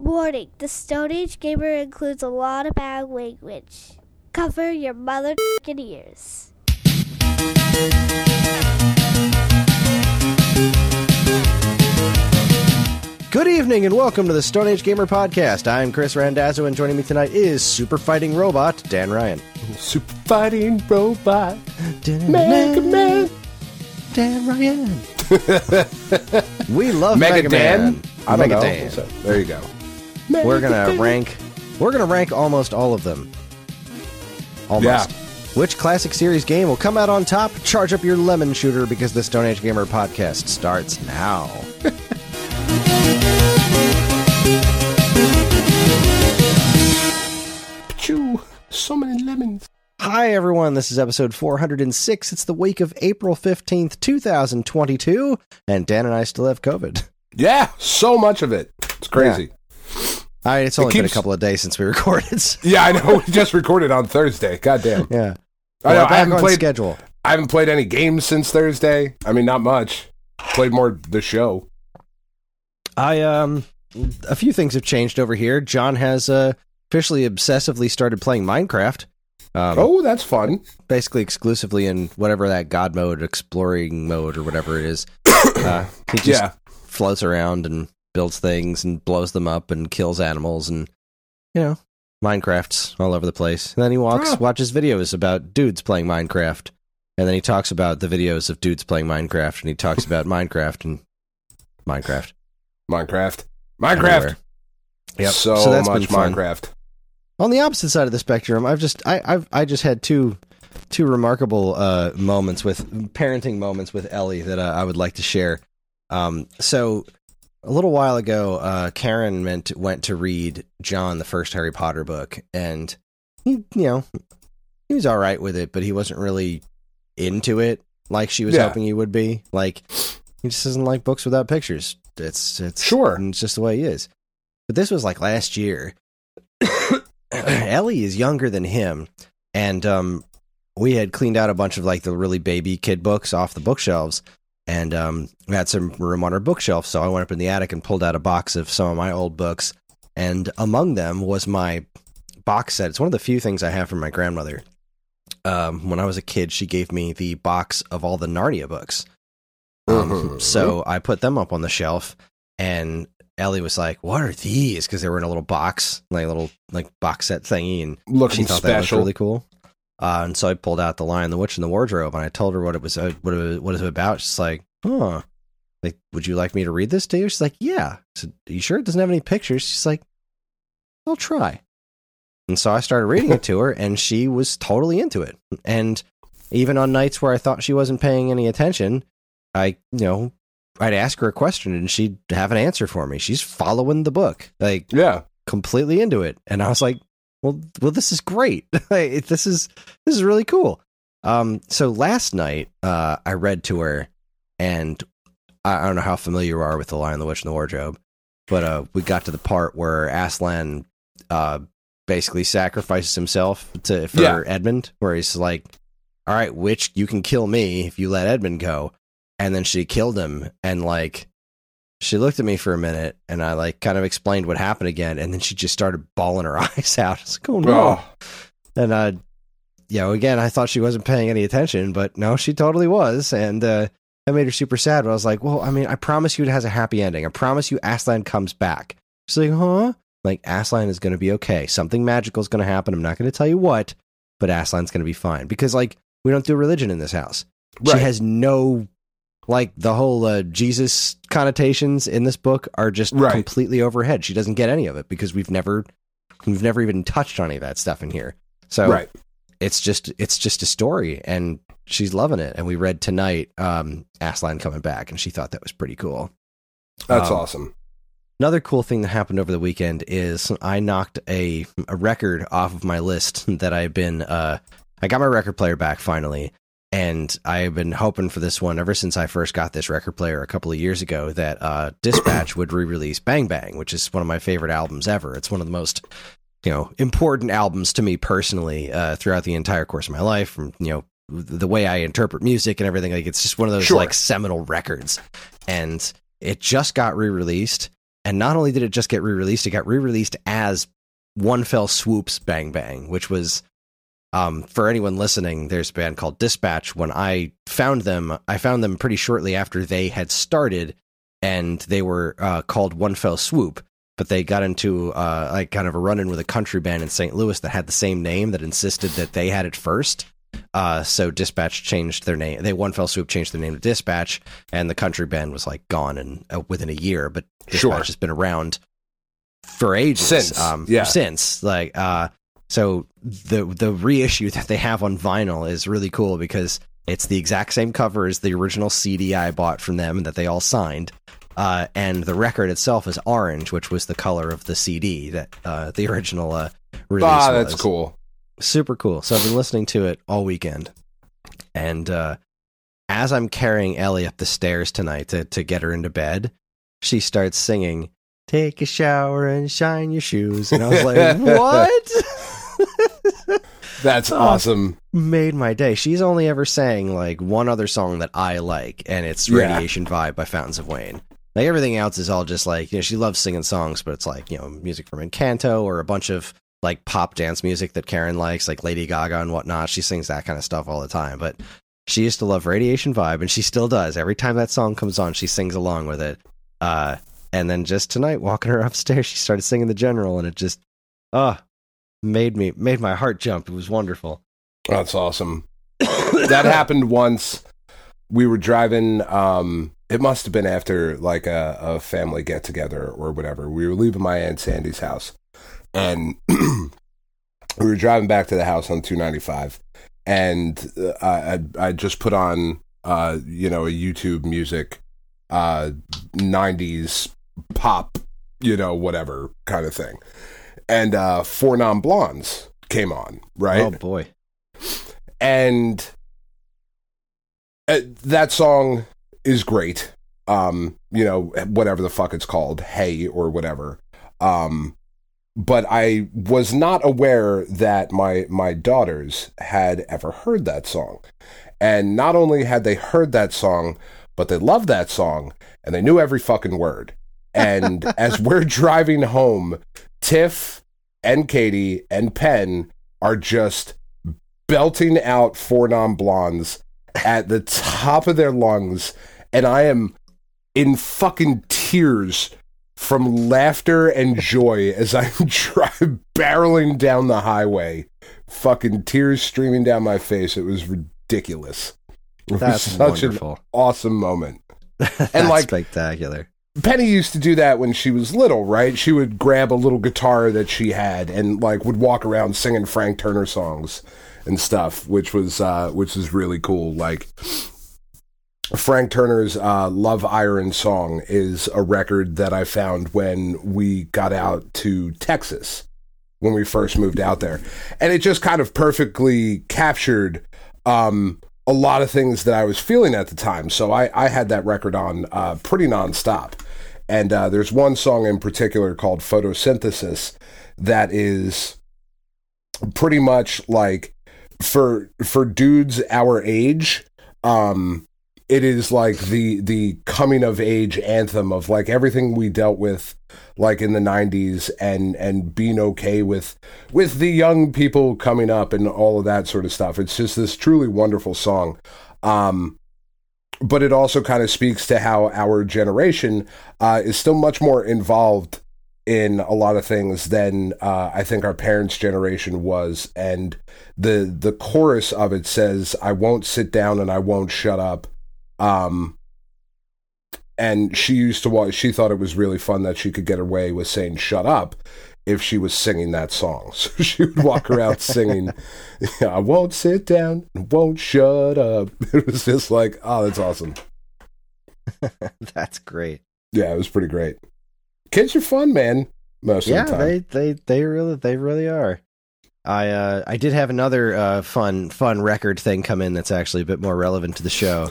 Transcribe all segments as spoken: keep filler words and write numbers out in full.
Warning, the Stone Age Gamer includes a lot of bad language. Cover your motherfucking ears. Good evening and welcome to the Stone Age Gamer Podcast. I'm Chris Randazzo and joining me tonight is Super Fighting Robot, Dan Ryan. Super Fighting Robot, Dan Mega Man, Dan Ryan. We love Mega, Mega Dan. Man. I don't Mega know. Dan. So, there you go. Mega we're gonna Dan. rank. We're gonna rank almost all of them. Almost. Yeah. Which classic series game will come out on top? Charge up your lemon shooter because the Stone Age Gamer Podcast starts now. Pachoo! So many lemons. Hi everyone, this is episode four oh six. It's the week of April fifteenth, two thousand twenty-two, and Dan and I still have COVID. Yeah, so much of it. It's crazy. Yeah. I mean, it's only it keeps... been a couple of days since we recorded. So. Yeah, I know. We just recorded on Thursday. Goddamn. Yeah. I know. Back I haven't on played schedule. I haven't played any games since Thursday. I mean, not much. Played more the show. I um a few things have changed over here. John has uh, officially obsessively started playing Minecraft. Um, oh, that's fun. Basically exclusively in whatever that god mode, exploring mode, or whatever it is. Uh, he just yeah. floats around and builds things and blows them up and kills animals and, you know, Minecraft's all over the place. And then he walks, ah. watches videos about dudes playing Minecraft. And then he talks about the videos of dudes playing Minecraft, and he talks about Minecraft and Minecraft. Minecraft. Minecraft! Yep. So, so that's much Minecraft. Fun. On the opposite side of the spectrum, I've just I I've, I just had two two remarkable uh, moments with parenting moments with Ellie that uh, I would like to share. Um, so a little while ago, uh, Karen meant, went to read John the first Harry Potter book, and he you know he was all right with it, but he wasn't really into it like she was yeah. hoping he would be. Like he just doesn't like books without pictures. It's it's sure, and it's just the way he is. But this was like last year. Ellie is younger than him, and um, we had cleaned out a bunch of like the really baby kid books off the bookshelves, and um, we had some room on our bookshelf, so I went up in the attic and pulled out a box of some of my old books, and among them was my box set. It's one of the few things I have from my grandmother. Um, when I was a kid, she gave me the box of all the Narnia books, um, mm-hmm. so I put them up on the shelf, and Ellie was like, "What are these?" Because they were in a little box, like a little like box set thingy, and Looking she thought special. That was really cool. Uh, and so I pulled out The Lion, the Witch, and the Wardrobe, and I told her what it was, uh, what it was, what it was about. She's like, "Huh? Like, would you like me to read this to you?" She's like, "Yeah." I said, "Are you sure it doesn't have any pictures?" She's like, "I'll try." And so I started reading it to her, and she was totally into it. And even on nights where I thought she wasn't paying any attention, I, you know. I'd ask her a question and she'd have an answer for me. She's following the book, like yeah, completely into it. And I was like, well, well, this is great. this is, this is really cool. Um, so last night, uh, I read to her, and I, I don't know how familiar you are with The Lion, the Witch, and the Wardrobe, but, uh, we got to the part where Aslan, uh, basically sacrifices himself to, for yeah. Edmund, where he's like, all right, witch, you can kill me if you let Edmund go. And then she killed him, and like, she looked at me for a minute, and I like kind of explained what happened again, and then she just started bawling her eyes out. It's like, oh no! Oh. And uh, you know, again, I thought she wasn't paying any attention, but no, she totally was, and uh, that made her super sad. But I was like, well, I mean, I promise you, it has a happy ending. I promise you, Aslan comes back. She's like, huh? Like, Aslan is going to be okay. Something magical is going to happen. I'm not going to tell you what, but Aslan's going to be fine because like we don't do religion in this house. Right. She has no. Like, the whole uh, Jesus connotations in this book are just right. completely overhead. She doesn't get any of it because we've never, we've never even touched on any of that stuff in here. So right. it's just, it's just a story, and she's loving it. And we read tonight, um, Aslan coming back, and she thought that was pretty cool. That's um, awesome. Another cool thing that happened over the weekend is I knocked a, a record off of my list that I've been, uh, I got my record player back finally. And I've been hoping for this one ever since I first got this record player a couple of years ago, that uh, Dispatch would re-release Bang Bang, which is one of my favorite albums ever. It's one of the most, you know, important albums to me personally uh, throughout the entire course of my life. From, you know, the way I interpret music and everything, like it's just one of those sure. like seminal records. And it just got re-released. And not only did it just get re-released, it got re-released as One Fell Swoop's Bang Bang, which was, um, for anyone listening, there's a band called Dispatch. When I found them, I found them pretty shortly after they had started, and they were uh, called One Fell Swoop. But they got into uh, like kind of a run-in with a country band in Saint Louis that had the same name that insisted that they had it first. Uh, so Dispatch changed their name. They One Fell Swoop changed their name to Dispatch, and the country band was like gone and uh, within a year. But Dispatch sure. has been around for ages since. Um, yeah. Since like uh, so the the reissue that they have on vinyl is really cool because it's the exact same cover as the original C D I bought from them that they all signed. Uh, and the record itself is orange, which was the color of the C D that uh, the original uh, release ah, was. Ah, that's cool. Super cool. So I've been listening to it all weekend. And uh, as I'm carrying Ellie up the stairs tonight to, to get her into bed, she starts singing, "Take a shower and shine your shoes." And I was like, what? That's awesome. Uh, made my day. She's only ever sang like one other song that I like, and it's Radiation yeah. Vibe by Fountains of Wayne. Like everything else is all just like, you know, she loves singing songs, but it's like, you know, music from Encanto or a bunch of like pop dance music that Karen likes, like Lady Gaga and whatnot. She sings that kind of stuff all the time, but she used to love Radiation Vibe, and she still does. Every time that song comes on, she sings along with it. Uh, and then just tonight, walking her upstairs, she started singing The General, and it just, uh, made me, made my heart jump. It was wonderful. That's awesome. That happened once. We were driving, um, it must have been after like a, a family get together or whatever. We were leaving my Aunt Sandy's house, and we were driving back to the house on two ninety-five, and I, I, I just put on, uh, you know, a YouTube music, uh, nineties pop, you know, whatever kind of thing. And, uh, Four Non Blondes came on, right? Oh boy. And Uh, that song is great. Um, you know, whatever the fuck it's called, Hey or whatever. Um, but I was not aware that my, my daughters had ever heard that song. And not only had they heard that song, but they loved that song, and they knew every fucking word. And as we're driving home, Tiff and Katie and Penn are just belting out Four Non Blondes at the top of their lungs, and I am in fucking tears from laughter and joy as I'm driving, barreling down the highway, fucking tears streaming down my face. It was ridiculous. It That's was such wonderful. An awesome moment. That's and like, spectacular. Penny used to do that when she was little, right? She would grab a little guitar that she had and like would walk around singing Frank Turner songs and stuff, which was uh, which was really cool. Like Frank Turner's uh, "Love Iron" song is a record that I found when we got out to Texas when we first moved out there, and it just kind of perfectly captured um, a lot of things that I was feeling at the time. So I, I had that record on uh, pretty nonstop, and uh, there's one song in particular called "Photosynthesis" that is pretty much like, for for dudes our age, um, it is like the the coming of age anthem of like everything we dealt with like in the nineties and and being okay with with the young people coming up and all of that sort of stuff. It's just this truly wonderful song. Um, but it also kind of speaks to how our generation uh, is still much more involved in a lot of things than uh, I think our parents' generation was. And the the chorus of it says, "I won't sit down and I won't shut up." Um, and she used to watch, she thought it was really fun that she could get away with saying "shut up" if she was singing that song. So she would walk around singing, "I won't sit down and won't shut up." It was just like, oh, that's awesome. That's great. Yeah, it was pretty great. Kids are fun, man. Most yeah, of the time, yeah, they, they they really they really are. I uh, I did have another uh, fun fun record thing come in that's actually a bit more relevant to the show.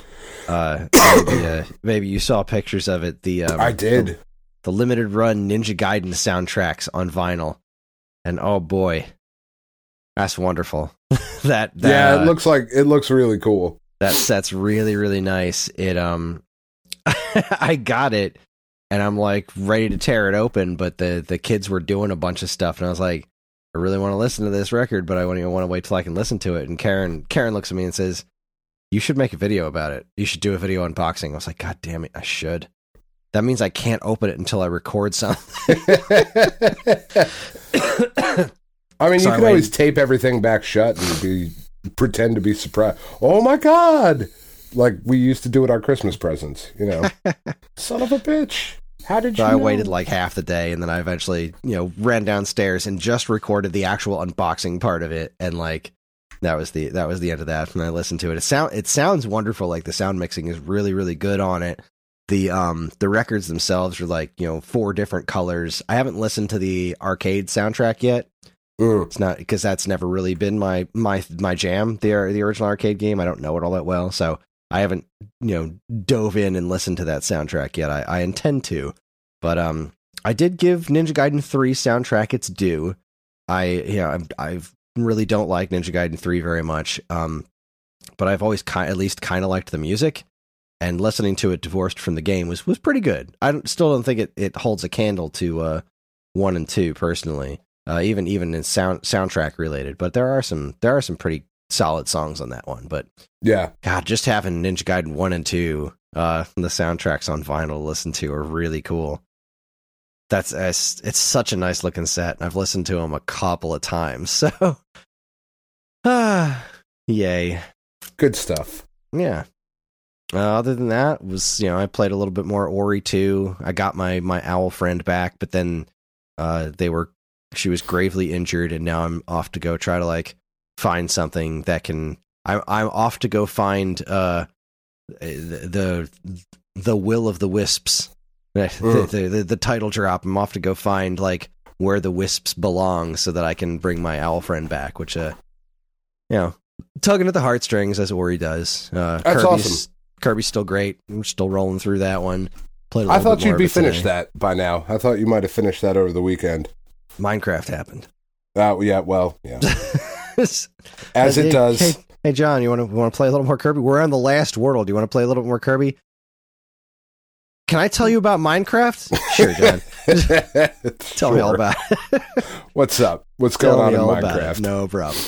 Uh, maybe, uh, maybe you saw pictures of it. The um, I did the, the limited run Ninja Gaiden soundtracks on vinyl, and oh boy, that's wonderful. that, that yeah, it uh, looks like it looks really cool. That set's really really nice. It um, I got it and I'm like ready to tear it open, but the the kids were doing a bunch of stuff, and I was like, I really want to listen to this record, but I want to want to wait till I can listen to it. And Karen Karen looks at me and says, "You should make a video about it. You should do a video unboxing." I was like, "God damn it, I should." That means I can't open it until I record something. I mean, so you can always tape everything back shut and be pretend to be surprised. Oh my God! Like we used to do with our Christmas presents, you know. Son of a bitch! How did so you? I know? Waited like half the day, and then I eventually, you know, ran downstairs and just recorded the actual unboxing part of it, and like that was the that was the end of that. And I listened to it. It sound it sounds wonderful. Like the sound mixing is really really good on it. The um the records themselves are like, you know, four different colors. I haven't listened to the arcade soundtrack yet. Mm. It's not because that's never really been my my my jam. The the original arcade game, I don't know it all that well, so I haven't, you know, dove in and listened to that soundtrack yet. I, I intend to, but um I did give Ninja Gaiden three soundtrack its due. I you know I I've really don't like Ninja Gaiden three very much. Um, but I've always kind at least kind of liked the music. And listening to it divorced from the game was, was pretty good. I don't, still don't think it, it holds a candle to uh, one and two personally, uh, even even in sound soundtrack related. But there are some there are some pretty solid songs on that one. But yeah, God, just having Ninja Gaiden one and two, uh, and the soundtracks on vinyl to listen to are really cool. That's uh, it's such a nice looking set. I've listened to them a couple of times, so ah, yay, good stuff. Yeah. Uh, other than that, was, you know, I played a little bit more Ori two. I got my, my owl friend back, but then uh, they were she was gravely injured, and now I'm off to go try to like find something that can. I'm I'm off to go find uh the the, the Will of the Wisps, the, the, the the title drop. I'm off to go find like where the wisps belong, so that I can bring my owl friend back. Which uh, you know, tugging at the heartstrings as Ori does. Uh, That's Kirby's, awesome. Kirby's still great. We're still rolling through that one. Played a I thought you'd be finished today. That by now. I thought you might have finished that over the weekend. Minecraft happened. Oh, uh, yeah, well, yeah. As hey, it does. Hey, hey John, you want to want to play a little more Kirby? We're on the last world. Do you want to play a little bit more Kirby? Can I tell you about Minecraft? Sure, John. Tell sure. me all about it. What's up? What's tell going on in Minecraft? No problem.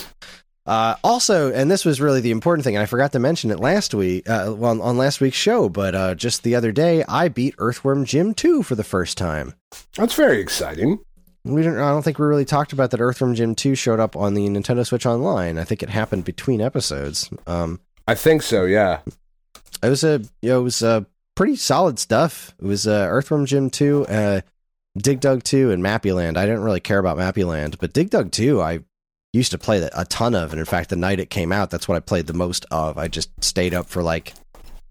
Uh, also, and this was really the important thing, and I forgot to mention it last week, uh, well, on last week's show, but uh, just the other day, I beat Earthworm Jim two for the first time. That's very exciting. We didn't. I don't think we really talked about that. Earthworm Jim two showed up on the Nintendo Switch Online. I think it happened between episodes. Um, I think so. Yeah. It was a. You know, it was a pretty solid stuff. It was uh, Earthworm Jim two, uh, Dig Dug Two, and Mappy Land. I didn't really care about Mappy Land, but Dig Dug Two, I. used to play that a ton of, and in fact, the night it came out, that's what I played the most of. I just stayed up for like,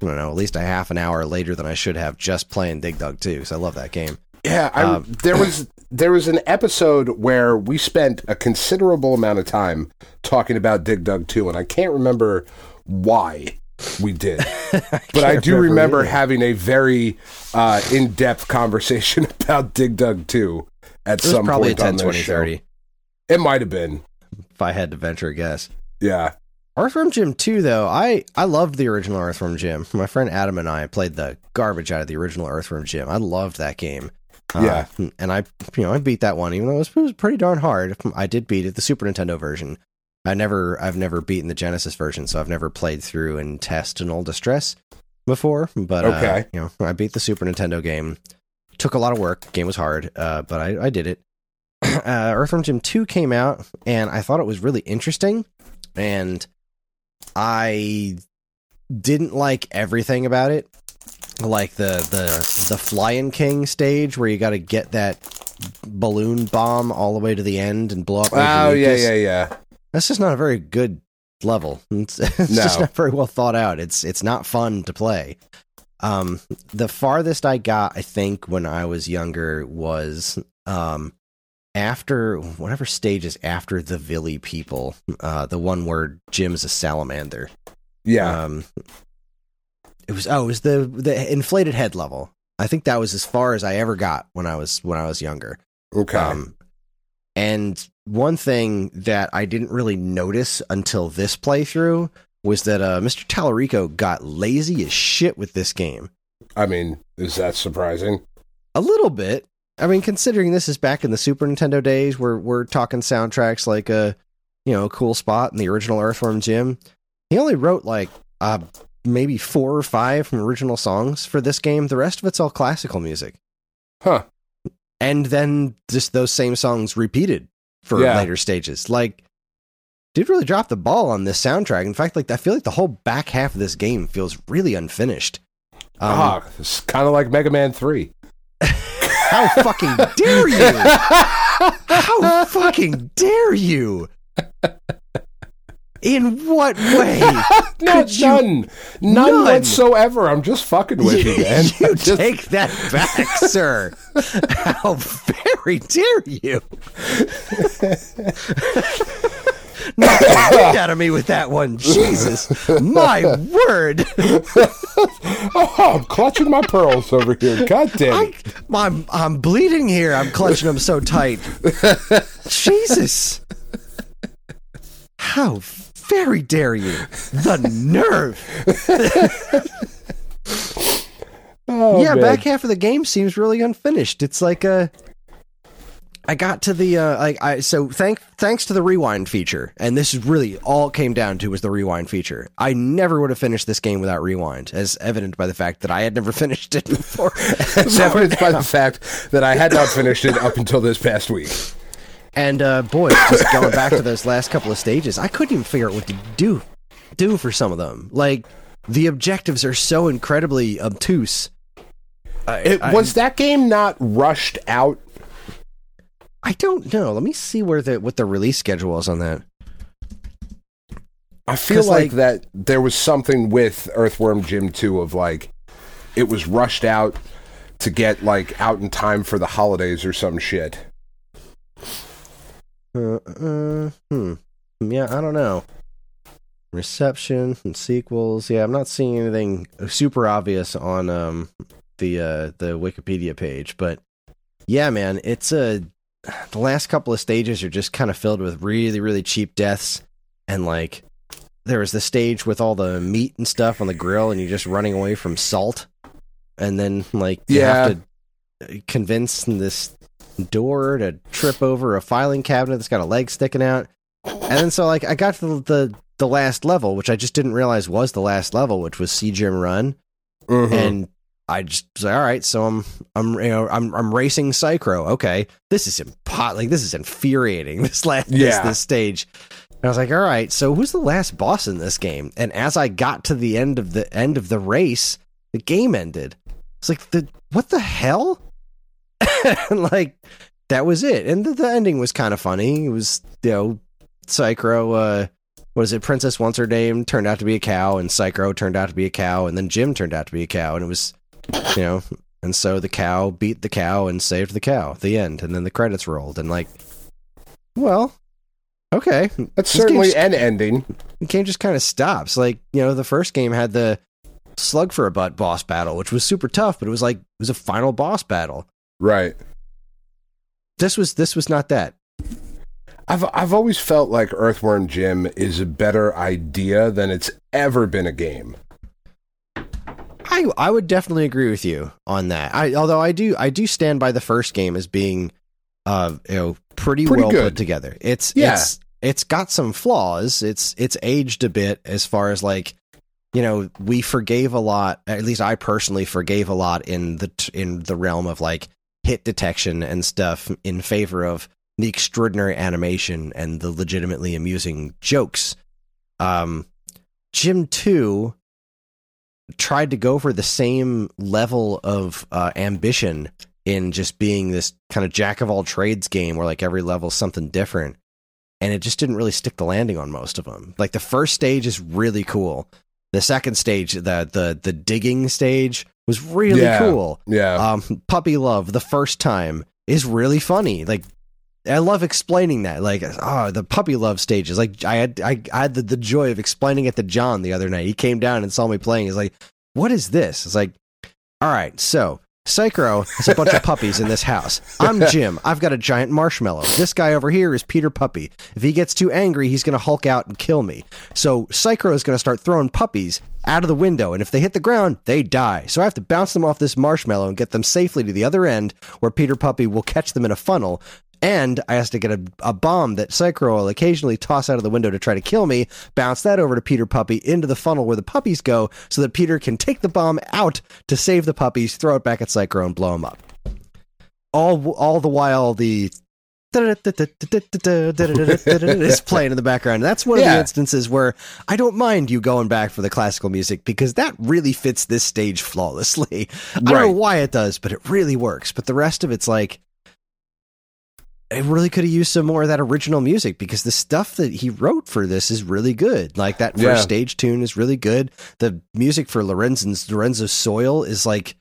I don't know, at least a half an hour later than I should have, just playing Dig Dug Two, because I love that game. Yeah, I, um, there was there was an episode where we spent a considerable amount of time talking about Dig Dug Two, and I can't remember why we did, I but I do remember, remember having a very uh, in-depth conversation about Dig Dug Two at some point on this show. It might have been. If I had to venture a guess. Yeah. Earthworm Jim two, though, I, I loved the original Earthworm Jim. My friend Adam and I played the garbage out of the original Earthworm Jim. I loved that game. Yeah. Uh, and I, you know, I beat that one, even though it was, it was pretty darn hard. I did beat it, the Super Nintendo version. I never, I've never beaten the Genesis version, so I've never played through and test and all distress before. But, okay. uh, you know, I beat the Super Nintendo game. Took a lot of work. The game was hard, uh, but I, I did it. Uh, Earthworm Jim two came out, and I thought it was really interesting, and I didn't like everything about it, like the the the Flying King stage where you got to get that balloon bomb all the way to the end and blow up. Oh yeah, yeah, yeah. That's just not a very good level. It's, it's no. just not very well thought out. It's it's not fun to play. Um, the farthest I got, I think, when I was younger was um. after whatever stage is after the Villy people, uh, the one where Jim's a salamander. Yeah. Um, it was, oh, it was the, the inflated head level. I think that was as far as I ever got when I was, when I was younger. Okay. Um, and one thing that I didn't really notice until this playthrough was that, uh, Mister Tallarico got lazy as shit with this game. I mean, is that surprising? A little bit. I mean, considering this is back in the Super Nintendo days, where we're talking soundtracks like a, you know, Cool Spot and the original Earthworm Jim. He only wrote like uh, maybe four or five from original songs for this game. The rest of it's all classical music. Huh. And then just those same songs repeated for yeah. later stages. Like, dude really dropped the ball on this soundtrack. In fact, like I feel like the whole back half of this game feels really unfinished. Um, ah, it's kind of like Mega Man three. How fucking dare you? How fucking dare you? In what way? No, none. You, none. None whatsoever. I'm just fucking with you, you man. You just... take that back, sir. How very dare you? Knock the shit out of me with that one. Jesus. My word. Oh, I'm clutching my pearls over here. God damn it. I, I'm, I'm bleeding here. I'm clutching them so tight. Jesus. How very dare you. The nerve. Oh, yeah, man. Back half of the game seems really unfinished. It's like a... I got to the, uh, I, I, so thank, thanks to the rewind feature, and this is really all it came down to was the rewind feature. I never would have finished this game without rewind, as evident by the fact that I had never finished it before. As evidenced by the fact that I had not finished it up until this past week. And, uh, boy, just going back to those last couple of stages, I couldn't even figure out what to do, do for some of them. Like, the objectives are so incredibly obtuse. I, it, I, was that game not rushed out? I don't know. Let me see where the what the release schedule is on that. I feel like, like that there was something with Earthworm Jim two of like it was rushed out to get like out in time for the holidays or some shit. Uh, uh, hmm. Yeah, I don't know. Reception and sequels. Yeah, I'm not seeing anything super obvious on um the uh, the Wikipedia page, but yeah, man, it's a the last couple of stages are just kind of filled with really, really cheap deaths. And like, there was the stage with all the meat and stuff on the grill and you're just running away from salt. And then like, you yeah. have to convince this door to trip over a filing cabinet that's got a leg sticking out. And then so like, I got to the, the, the last level, which I just didn't realize was the last level, which was See Jim Run. Mm-hmm. And I just was like, all right, so I'm, I'm, you know, I'm, I'm racing Psychro. Okay, this is impot. Like this is infuriating. This last, yeah. this, this stage. And I was like, all right, so who's the last boss in this game? And as I got to the end of the end of the race, the game ended. It's like the what the hell? And like that was it. And the, the ending was kind of funny. It was, you know, Psychro. Uh, What is it? Princess What's Her Name turned out to be a cow, and Psychro turned out to be a cow, and then Jim turned out to be a cow, and it was. You know, and so the cow beat the cow and saved the cow. The end, and then the credits rolled, and like, well, okay, that's certainly just, an ending. The game just kind of stops. Like, you know, the first game had the slug for a butt boss battle, which was super tough, but it was like it was a final boss battle. Right. This was this was not that. I've I've always felt like Earthworm Jim is a better idea than it's ever been a game. I, I would definitely agree with you on that. I although I do I do stand by the first game as being uh you know pretty, pretty well good. Put together. It's yeah. it's it's got some flaws. It's it's aged a bit as far as like you know we forgave a lot. At least I personally forgave a lot in the in the realm of like hit detection and stuff in favor of the extraordinary animation and the legitimately amusing jokes. Um, Jim two tried to go for the same level of uh, ambition in just being this kind of jack of all trades game where like every level is something different. And it just didn't really stick the landing on most of them. Like the first stage is really cool. The second stage, the, the, the digging stage was really yeah, cool. Yeah. Um, puppy love the first time is really funny. Like I love explaining that. Like, oh, the puppy love stages. Like, I had I, I had the, the joy of explaining it to John the other night. He came down and saw me playing. He's like, "What is this?" It's like, "All right, so Psychro has a bunch of puppies in this house. I'm Jim. I've got a giant marshmallow. This guy over here is Peter Puppy. If he gets too angry, he's going to Hulk out and kill me. So Psychro is going to start throwing puppies out of the window, and if they hit the ground, they die. So I have to bounce them off this marshmallow and get them safely to the other end, where Peter Puppy will catch them in a funnel. And I has to get a, a bomb that Psychro will occasionally toss out of the window to try to kill me, bounce that over to Peter Puppy into the funnel where the puppies go so that Peter can take the bomb out to save the puppies, throw it back at Psychro, and blow him up. All all the while, the... is playing in the background. That's one of yeah. the instances where I don't mind you going back for the classical music, because that really fits this stage flawlessly. Right. I don't know why it does, but it really works. But the rest of it's like... I really could have used some more of that original music, because the stuff that he wrote for this is really good. Like that first yeah. stage tune is really good. The music for Lorenzo's Lorenzo's Soil is like,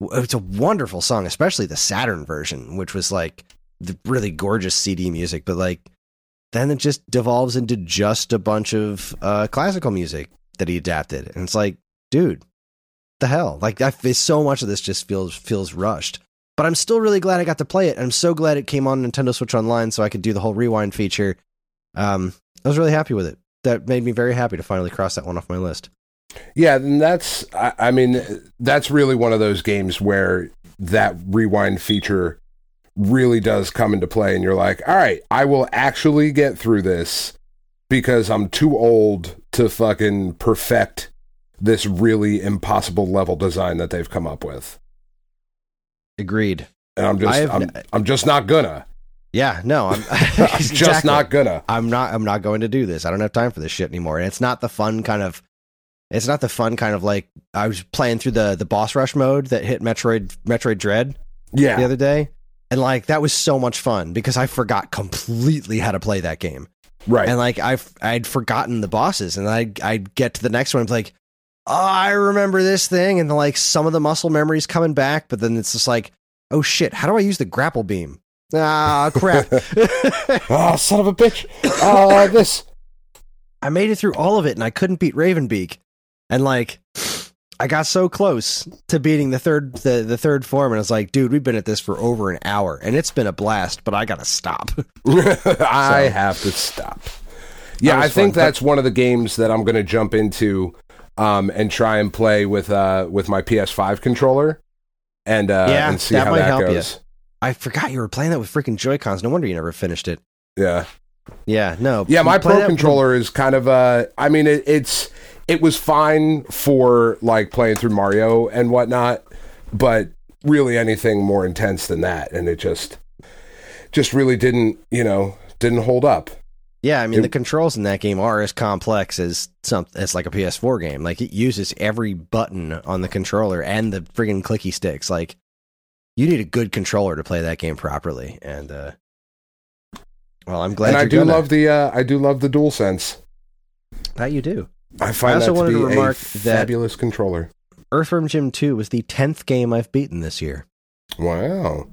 it's a wonderful song, especially the Saturn version, which was like the really gorgeous C D music. But like, then it just devolves into just a bunch of uh, classical music that he adapted. And it's like, dude, the hell, like that is so much of this just feels, feels rushed. But I'm still really glad I got to play it. I'm so glad it came on Nintendo Switch Online so I could do the whole rewind feature. Um, I was really happy with it. That made me very happy to finally cross that one off my list. Yeah, and that's, I, I mean, that's really one of those games where that rewind feature really does come into play. And you're like, all right, I will actually get through this because I'm too old to fucking perfect this really impossible level design that they've come up with. Agreed. And I'm just, have, I'm, I'm just not gonna. Yeah, no, I'm, I'm exactly. just not gonna. I'm not, I'm not going to do this. I don't have time for this shit anymore. And it's not the fun kind of, it's not the fun kind of like I was playing through the, the boss rush mode that hit Metroid, Metroid Dread yeah. the other day. And like, that was so much fun because I forgot completely how to play that game. Right. And like, I've, I'd forgotten the bosses, and I, I'd get to the next one and be like, oh, I remember this thing, and like some of the muscle memory's coming back, but then it's just like, oh shit, how do I use the grapple beam? Ah, crap. Oh, son of a bitch. Oh, uh, this. I made it through all of it, and I couldn't beat Ravenbeak. And like, I got so close to beating the third, the, the third form, and I was like, dude, we've been at this for over an hour, and it's been a blast, but I gotta stop. I so, have to stop. Yeah, I fun, think that's but- one of the games that I'm gonna jump into Um, and try and play with uh with my P S five controller, and uh, yeah, and see that how might that help goes. You. I forgot you were playing that with freaking Joy-Cons. No wonder you never finished it. Yeah, yeah, no, yeah. My Pro controller with... is kind of uh, I mean, it, it's it was fine for like playing through Mario and whatnot, but really anything more intense than that, and it just just really didn't you know didn't hold up. Yeah, I mean, it, the controls in that game are as complex as some, as like a P S four game. Like, it uses every button on the controller and the friggin' clicky sticks. Like, you need a good controller to play that game properly. And uh, well, I'm glad. And you're I do gonna. love the uh, I do love the DualSense. That you do. I find I also that wanted to, be to remark a fabulous that controller. Earthworm Jim two was the tenth game I've beaten this year. Wow.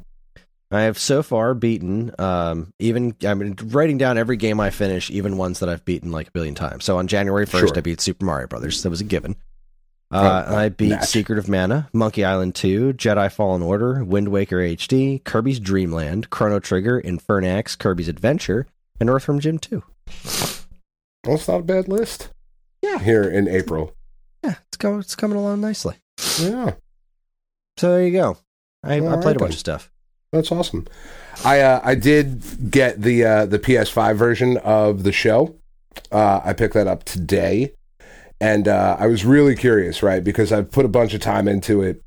I have so far beaten, um, even, I mean, writing down every game I finish, even ones that I've beaten like a billion times. So on January first, sure. I beat Super Mario Brothers. That was a given. Uh, oh, oh, I beat match. Secret of Mana, Monkey Island two, Jedi Fallen Order, Wind Waker H D, Kirby's Dream Land, Chrono Trigger, Infernax, Kirby's Adventure, and Earthworm Jim two. That's not a bad list. Yeah. Here in April. Yeah, it's, go, it's coming along nicely. Yeah. So there you go. I, I played right, a bunch then. of stuff. That's awesome. I uh, I did get the uh, the P S five version of The Show. Uh, I picked that up today, and uh, I was really curious, right? Because I've put a bunch of time into it.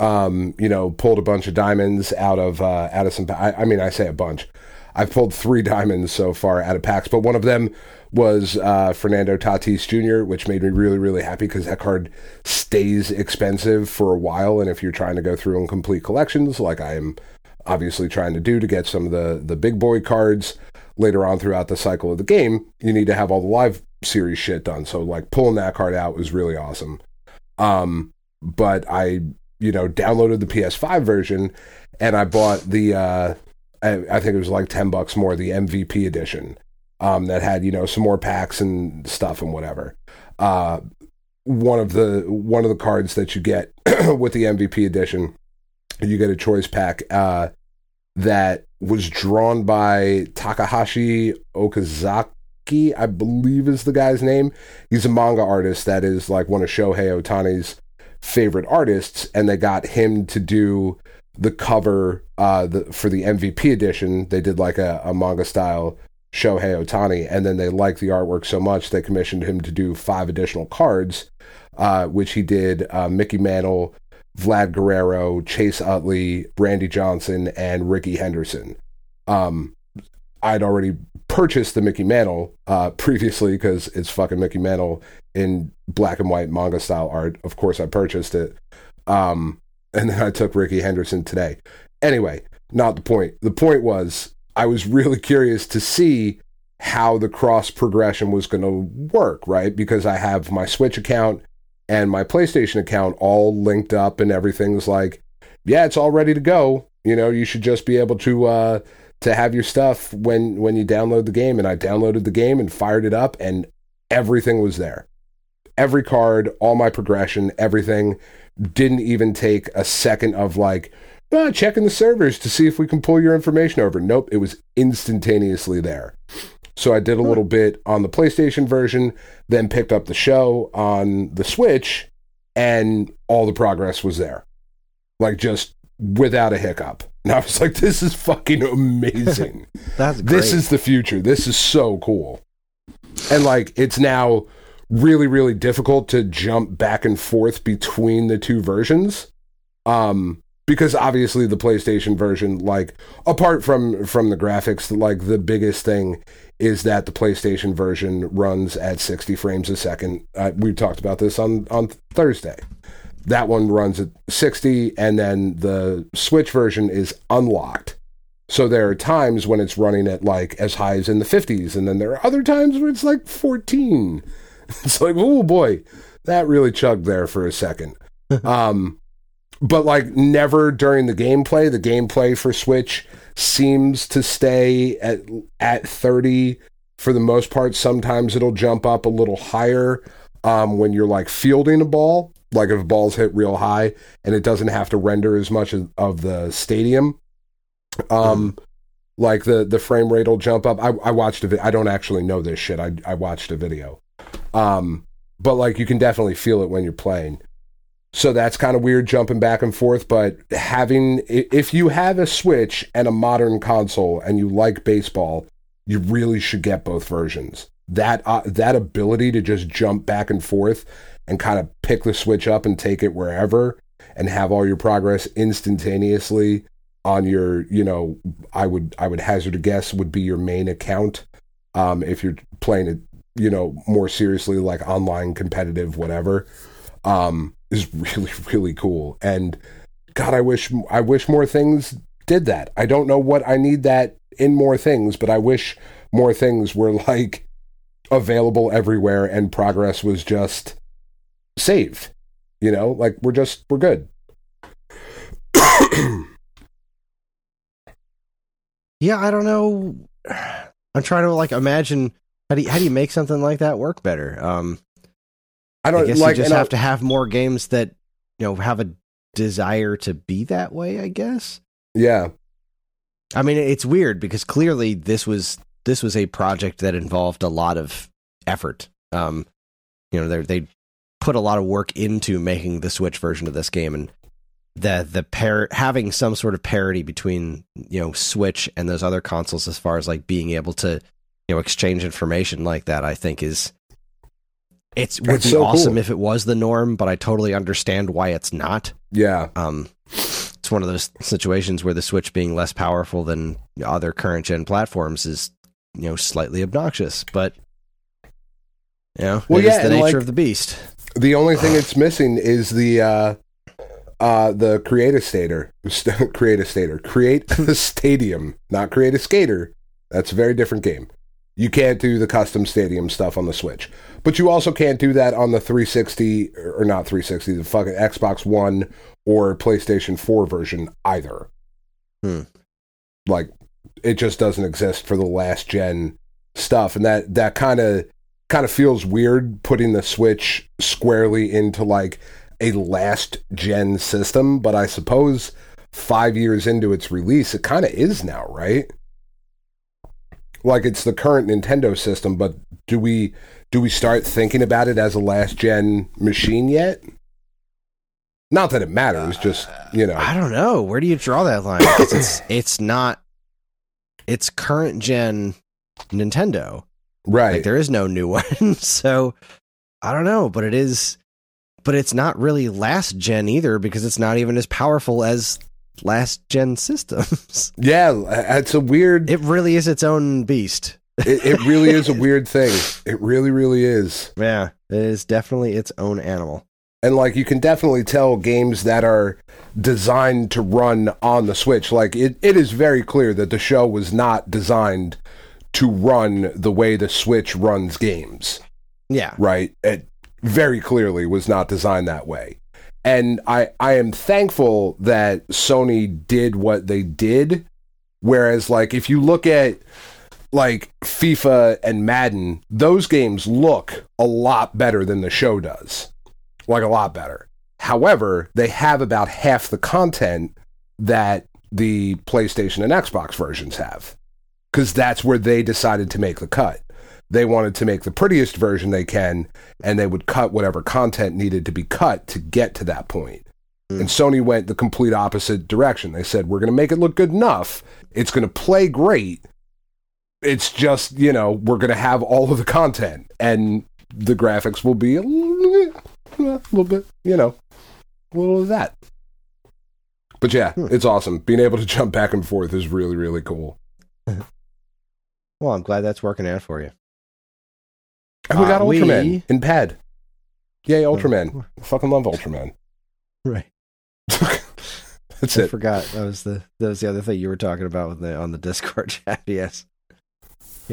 Um, you know, pulled a bunch of diamonds out of uh, out of some. I, I mean, I say a bunch. I've pulled three diamonds so far out of packs, but one of them was uh, Fernando Tatis Junior, which made me really, really happy because that card stays expensive for a while, and if you're trying to go through and complete collections, like I am obviously trying to do to get some of the, the big boy cards later on throughout the cycle of the game, you need to have all the live series shit done. So, like, pulling that card out was really awesome. Um, but I, you know, downloaded the P S five version, and I bought the... Uh, I think it was like ten bucks more, the M V P edition um, that had, you know, some more packs and stuff and whatever. Uh, one of the one of the cards that you get with the M V P edition you get a choice pack uh, that was drawn by Takahashi Okazaki, I believe is the guy's name. He's a manga artist that is like one of Shohei Otani's favorite artists, and they got him to do the cover uh, the, for the M V P edition. They did like a, a manga-style Shohei Otani, and then they liked the artwork so much they commissioned him to do five additional cards, uh, which he did uh, Mickey Mantle, Vlad Guerrero, Chase Utley, Randy Johnson, and Ricky Henderson. Um, I'd already purchased the Mickey Mantle uh, previously because it's fucking Mickey Mantle in black and white manga style art. Of course, I purchased it. Um, and then I took Ricky Henderson today. Anyway, not the point. The point was I was really curious to see how the cross progression was going to work, right? Because I have my Switch account and my PlayStation account all linked up, and everything's like, yeah, it's all ready to go. You know, you should just be able to uh, to have your stuff when, when you download the game. And I downloaded the game and fired it up, and everything was there. Every card, all my progression, everything. Didn't even take a second of like, ah, checking the servers to see if we can pull your information over. Nope, it was instantaneously there. So I did a little bit on the PlayStation version, then picked up the show on the Switch, and all the progress was there. Like, just without a hiccup. And I was like, this is fucking amazing. That's great. This is the future. This is so cool. And, like, it's now really, really difficult to jump back and forth between the two versions. Um... Because obviously the PlayStation version, like, apart from, from the graphics, like, the biggest thing is that the PlayStation version runs at sixty frames a second. Uh, we talked about this on, on Thursday. That one runs at sixty, and then the Switch version is unlocked. So there are times when it's running at, like, as high as in the fifties, and then there are other times where it's, like, fourteen. It's like, oh, boy, that really chugged there for a second. Um... But, like, never during the gameplay, the gameplay for Switch seems to stay at at thirty for the most part. Sometimes it'll jump up a little higher um, when you're, like, fielding a ball. Like, if balls hit real high, and it doesn't have to render as much of, of the stadium, um, like, the, the frame rate will jump up. I, I watched a video. I don't actually know this shit. I, I watched a video. Um, but, like, you can definitely feel it when you're playing. So that's kind of weird jumping back and forth, but having, if you have a Switch and a modern console and you like baseball, you really should get both versions. That uh, that ability to just jump back and forth and kind of pick the Switch up and take it wherever and have all your progress instantaneously on your, you know, I would I would hazard a guess would be your main account um, if you're playing it, you know, more seriously, like online, competitive, whatever. Um, is really, really cool. And God, I wish, I wish more things did that. I don't know what I need that in more things, but I wish more things were like available everywhere and progress was just saved, you know, like we're just, we're good. Yeah. I don't know. I'm trying to like, imagine how do you, how do you make something like that work better? Um, I, don't, I guess like, you just have I, to have more games that, you know, have a desire to be that way, I guess. Yeah. I mean, it's weird because clearly this was this was a project that involved a lot of effort. Um, you know, they they put a lot of work into making the Switch version of this game, and the the par- having some sort of parity between, you know, Switch and those other consoles as far as like being able to, you know, exchange information like that, I think is. It would be so awesome cool. If it was the norm, but I totally understand why it's not. Yeah. Um, it's one of those situations where the Switch being less powerful than other current gen platforms is, you know, slightly obnoxious, but you know, well, it yeah, is the nature like, of the beast. The only thing it's missing is the uh, uh, the create a stater. create a stater. Create a stadium, not create a skater. That's a very different game. You can't do the custom stadium stuff on the Switch. But you also can't do that on the three sixty, or not three sixty, the fucking Xbox One or PlayStation four version either. Hmm. Like, it just doesn't exist for the last gen stuff. And that, that kind of kind of feels weird putting the Switch squarely into like a last gen system. But I suppose five years into its release. It kind of is now, right? Like, it's the current Nintendo system, but do we do we start thinking about it as a last-gen machine yet? Not that it matters, uh, just, you know. I don't know. Where do you draw that line? Because it's, it's not... It's current-gen Nintendo. Right. Like, there is no new one, so... I don't know, but it is... But it's not really last-gen either, because it's not even as powerful as... last gen systems. Yeah, it's a weird, it really is its own beast. it, it really is a weird thing. It really really is. Yeah, it is definitely its own animal. And like, you can definitely tell games that are designed to run on the Switch, like it, it is very clear that the show was not designed to run the way the Switch runs games. Yeah, right. It very clearly was not designed that way. And I, I am thankful that Sony did what they did, whereas, like, if you look at, like, FIFA and Madden, those games look a lot better than the show does. Like, a lot better. However, they have about half the content that the PlayStation and Xbox versions have, because that's where they decided to make the cut. They wanted to make the prettiest version they can, and they would cut whatever content needed to be cut to get to that point. Mm. And Sony went the complete opposite direction. They said, we're going to make it look good enough. It's going to play great. It's just, you know, we're going to have all of the content, and the graphics will be a little bit, a little bit you know, a little of that. But yeah, hmm. It's awesome. Being able to jump back and forth is really, really cool. Well, I'm glad that's working out for you. And we got uh, Ultraman we... in pad. Yay, Ultraman. I fucking love Ultraman. Right. That's I it. I forgot. That was the that was the other thing you were talking about with the, on the Discord chat. Yes.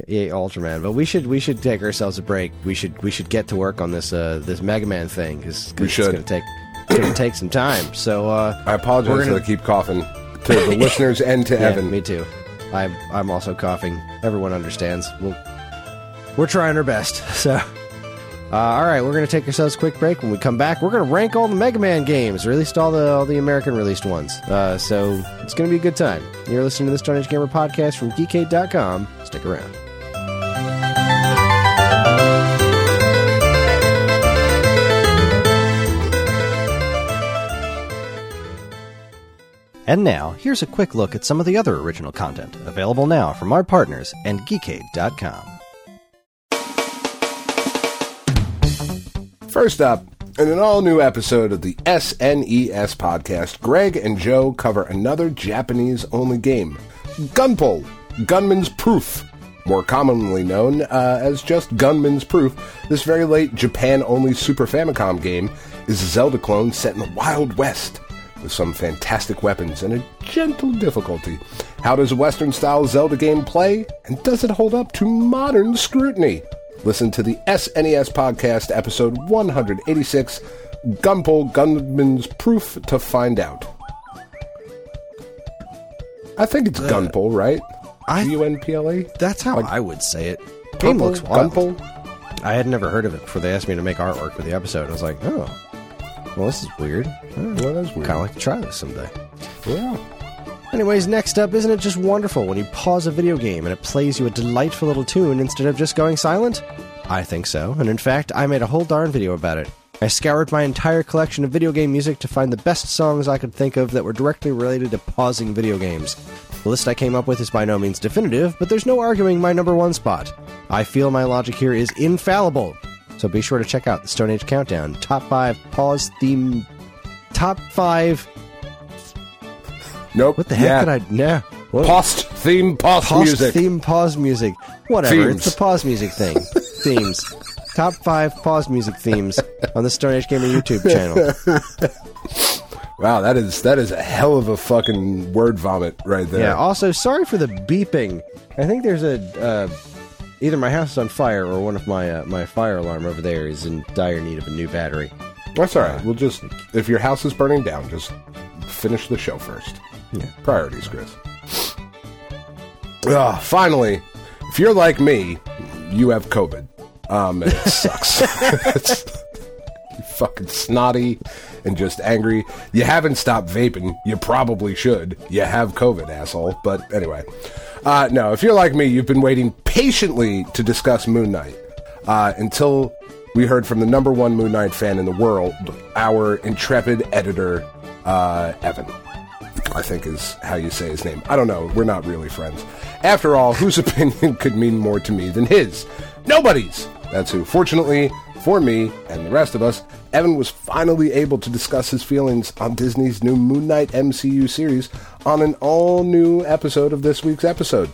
Yay, Ultraman. But we should we should take ourselves a break. We should we should get to work on this uh, this Mega Man thing, because it's going to take it's going to take some time. So uh, I apologize gonna... that I keep coughing to the listeners and to yeah, Evan. Me too. I'm I'm also coughing. Everyone understands. We'll. We're trying our best, so... Uh, alright, we're going to take ourselves a quick break. When we come back, we're going to rank all the Mega Man games, released all the all the American-released ones. Uh, so, it's going to be a good time. You're listening to the Stone Age Gamer podcast from Geekade dot com. Stick around. And now, here's a quick look at some of the other original content, available now from our partners and Geekade dot com. First up, in an all-new episode of the S N E S Podcast, Greg and Joe cover another Japanese-only game, Gunpole, Gunman's Proof, more commonly known uh, as just Gunman's Proof. This very late Japan-only Super Famicom game is a Zelda clone set in the Wild West, with some fantastic weapons and a gentle difficulty. How does a Western-style Zelda game play, and does it hold up to modern scrutiny? Listen to the S N E S Podcast, episode one eighty-six, Gunpole, Gunman's Proof, to find out. I think it's uh, Gunpole, right? G U N P L E? That's how like, I would say it. Game looks wild. Gunpole? I had never heard of it before they asked me to make artwork for the episode. I was like, oh, well, this is weird. Oh, well, that's weird. Kind of like to try this someday. Yeah. Anyways, next up, isn't it just wonderful when you pause a video game and it plays you a delightful little tune instead of just going silent? I think so, and in fact, I made a whole darn video about it. I scoured my entire collection of video game music to find the best songs I could think of that were directly related to pausing video games. The list I came up with is by no means definitive, but there's no arguing my number one spot. I feel my logic here is infallible, so be sure to check out the Stone Age Countdown Top five Pause Theme... Top five... Nope. What the heck yeah. did I... No. What? Paused theme, paused Post music. Theme, paused music. Whatever. Themes. It's the pause music thing. Themes. Top five pause music themes on the Stone Age Gamer YouTube channel. Wow, that is that is a hell of a fucking word vomit right there. Yeah, also, sorry for the beeping. I think there's a... Uh, either my house is on fire or one of my, uh, my fire alarm over there is in dire need of a new battery. That's all right. Uh, we'll just... If your house is burning down, just finish the show first. Yeah. Priorities, Chris. Uh, finally, if you're like me, you have COVID. Um, and it sucks. It's fucking snotty and just angry. You haven't stopped vaping. You probably should. You have COVID, asshole. But anyway. Uh, no, if you're like me, you've been waiting patiently to discuss Moon Knight uh, until we heard from the number one Moon Knight fan in the world, our intrepid editor, uh, Evan. I think is how you say his name. I don't know. We're not really friends. After all, whose opinion could mean more to me than his? Nobody's! That's who. Fortunately for me and the rest of us, Evan was finally able to discuss his feelings on Disney's new Moon Knight M C U series on an all-new episode of this week's episode.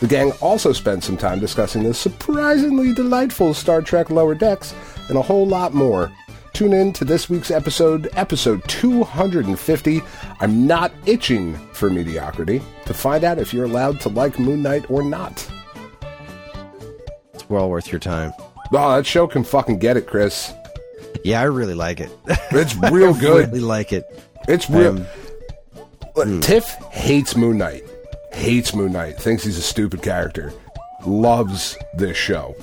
The gang also spent some time discussing the surprisingly delightful Star Trek Lower Decks and a whole lot more. Tune in to this week's episode, episode two hundred fifty, I'm Not Itching for Mediocrity, to find out if you're allowed to like Moon Knight or not. It's well worth your time. Oh, that show can fucking get it, Chris. Yeah, I really like it. It's real good. I really like it. It's real. Um, Look, hmm. Tiff hates Moon Knight. Hates Moon Knight. Thinks he's a stupid character. Loves this show.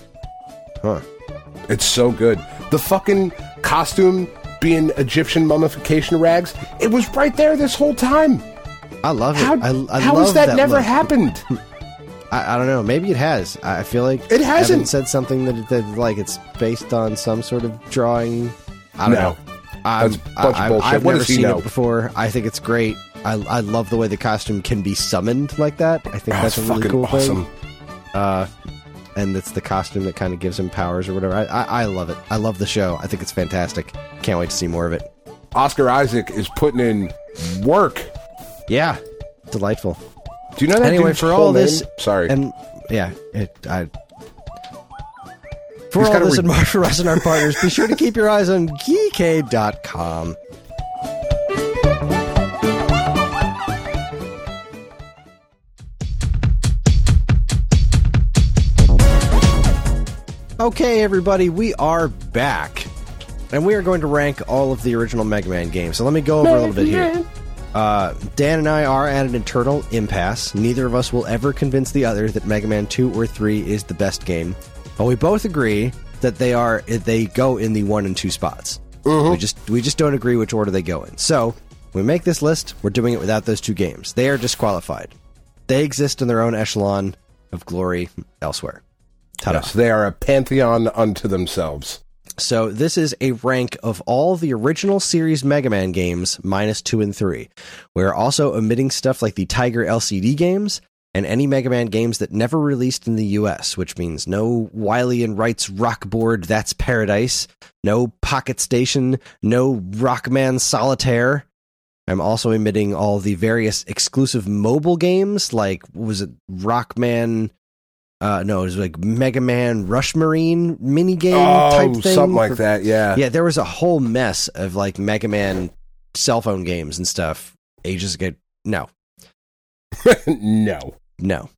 Huh. It's so good. The fucking costume being Egyptian mummification rags, it was right there this whole time. I love how, it. I, I how love has that, that never look. happened? I, I don't know. Maybe it has. I feel like it hasn't. Evan said something that, that like it's based on some sort of drawing. I don't no. know. That's a bunch I, of bullshit. I, I've what never seen know? it before. I think it's great. I, I love the way the costume can be summoned like that. I think oh, that's a really cool awesome. thing. Uh, And it's the costume that kind of gives him powers or whatever. I, I, I love it. I love the show. I think it's fantastic. Can't wait to see more of it. Oscar Isaac is putting in work. Yeah. Delightful. Do you know that? Anyway, for all this... Sorry. And, yeah. It, I... For all this re- and more for us and our partners, be sure to keep your eyes on Geekade dot com. Okay, everybody, we are back, and we are going to rank all of the original Mega Man games. So let me go over Mega a little bit Man. here. Uh, Dan and I are at an internal impasse. Neither of us will ever convince the other that Mega Man two or three is the best game, but we both agree that they are they go in the one and two spots. Mm-hmm. We just we just don't agree which order they go in. So when we make this list, we're doing it without those two games. They are disqualified. They exist in their own echelon of glory elsewhere. Ta-da. Yes, they are a pantheon unto themselves. So this is a rank of all the original series Mega Man games, minus two and three. We're also omitting stuff like the Tiger L C D games and any Mega Man games that never released in the U S, which means no Wily and Wright's Rockboard That's Paradise, no Pocket Station, no Rockman Solitaire. I'm also omitting all the various exclusive mobile games, like, was it Rockman... Uh, no, it was like Mega Man Rush Marine minigame oh, type thing. something like that, yeah. Yeah, there was a whole mess of like Mega Man cell phone games and stuff ages ago. No. no. No.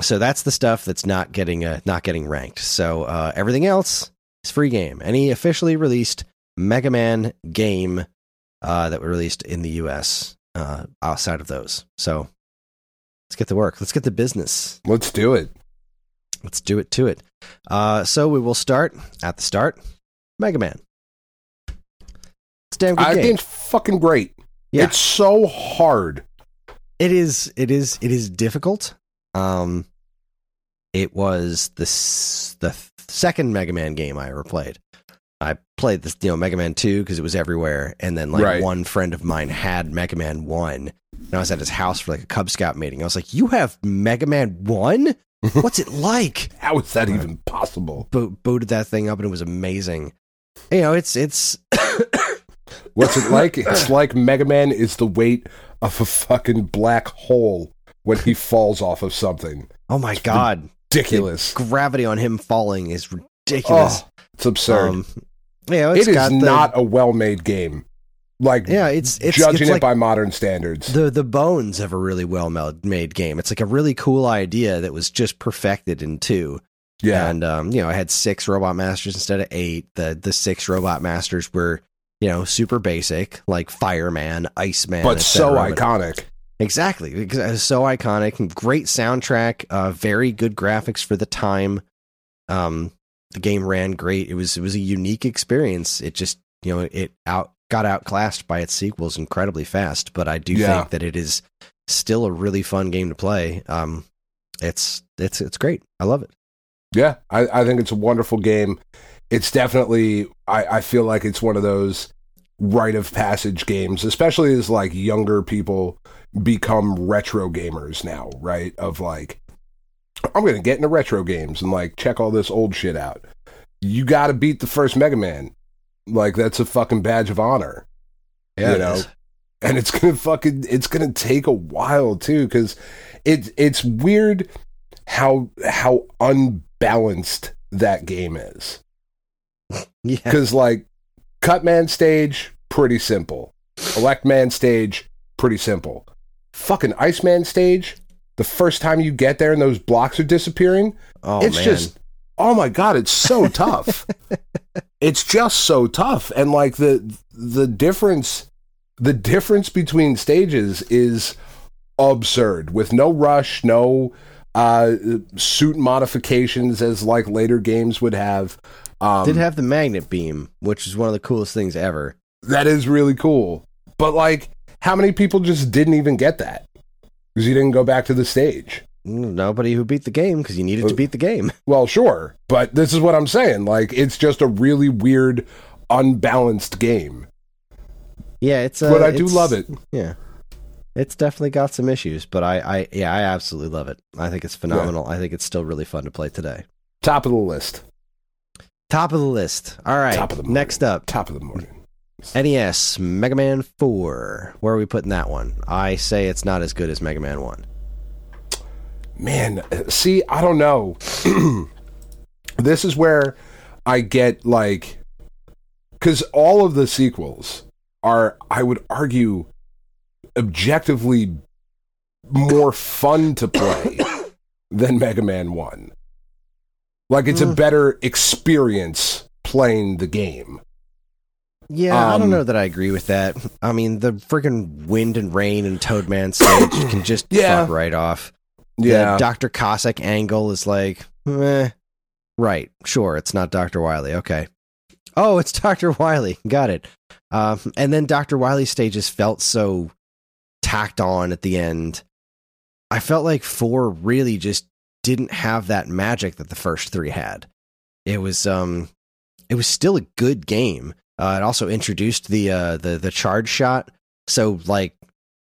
So that's the stuff that's not getting uh, not getting ranked. So uh, everything else is free game. Any officially released Mega Man game uh, that were released in the U S uh, outside of those. So let's get to work. Let's get to business. Let's do it. Let's do it to it. Uh, so we will start at the start. Mega Man. It's a damn good I game. It's fucking great. Yeah. It's so hard. It is. It is. It is difficult. Um, it was the s- the second Mega Man game I ever played. I played this, you know, Mega Man two because it was everywhere, and then like right. one friend of mine had Mega Man one, and I was at his house for like a Cub Scout meeting. I was like, "You have Mega Man one? What's it like? How is that even possible?" Bo- booted that thing up and it was amazing. You know, it's it's. What's it like? It's like Mega Man is the weight of a fucking black hole when he falls off of something. Oh my it's god! Ridiculous. The gravity on him falling is ridiculous. Oh, it's absurd. Um, yeah, it's it got is the, not a well-made game. Like, yeah, it's, it's judging it's like it by modern standards. The the bones of a really well-made game. It's like a really cool idea that was just perfected in two. Yeah. And, um, you know, I had six Robot Masters instead of eight. The the six Robot Masters were, you know, super basic, like Fireman, Iceman. But so iconic. But, exactly. It was so iconic. Great soundtrack. Uh, very good graphics for the time. Um, the game ran great. It was, it was a unique experience. It just, you know, it out. got outclassed by its sequels incredibly fast, but I do yeah. think that it is still a really fun game to play. Um, it's it's it's great. I love it. Yeah, I, I think it's a wonderful game. It's definitely, I, I feel like it's one of those rite of passage games, especially as like younger people become retro gamers now, right? Of like, I'm going to get into retro games and like check all this old shit out. You got to beat the first Mega Man. Like, that's a fucking badge of honor. Yeah, you know? It is. And it's going to fucking, it's going to take a while too, because it, it's weird how how unbalanced that game is. Yeah. Because, like, Cutman stage, pretty simple. Electman stage, pretty simple. Fucking Iceman stage, the first time you get there and those blocks are disappearing, oh, it's man. just, oh my God, it's so tough. It's just so tough. And, like, the the difference, the difference between stages is absurd, with no rush, no uh, suit modifications as, like, later games would have. Um, did have the magnet beam, which is one of the coolest things ever. That is really cool. But, like, how many people just didn't even get that? Because you didn't go back to the stage. Nobody who beat the game, because you needed uh, to beat the game. Well, sure. But this is what I'm saying. Like, it's just a really weird, unbalanced game. Yeah, it's... Uh, but I do love it. Yeah. It's definitely got some issues, but I, I yeah, I absolutely love it. I think it's phenomenal. Yeah. I think it's still really fun to play today. Top of the list. Top of the list. All right. Top of the morning. Next up. Top of the morning. N E S Mega Man four. Where are we putting that one? I say it's not as good as Mega Man one. Man, see, I don't know. This is where I get like... Because all of the sequels are, I would argue, objectively more fun to play than Mega Man one. Like, it's a better experience playing the game. Yeah, um, I don't know that I agree with that. I mean, the freaking Wind and Rain and Toadman stage can just yeah. fuck right off. Yeah. The Doctor Cossack angle is like, eh. Right, sure, it's not Doctor Wily, okay. Oh, it's Doctor Wily, got it. Um, and then Doctor Wily's stages felt so tacked on at the end. I felt like four really just didn't have that magic that the first three had. It was um, it was still a good game. Uh, it also introduced the uh, the the charge shot. So like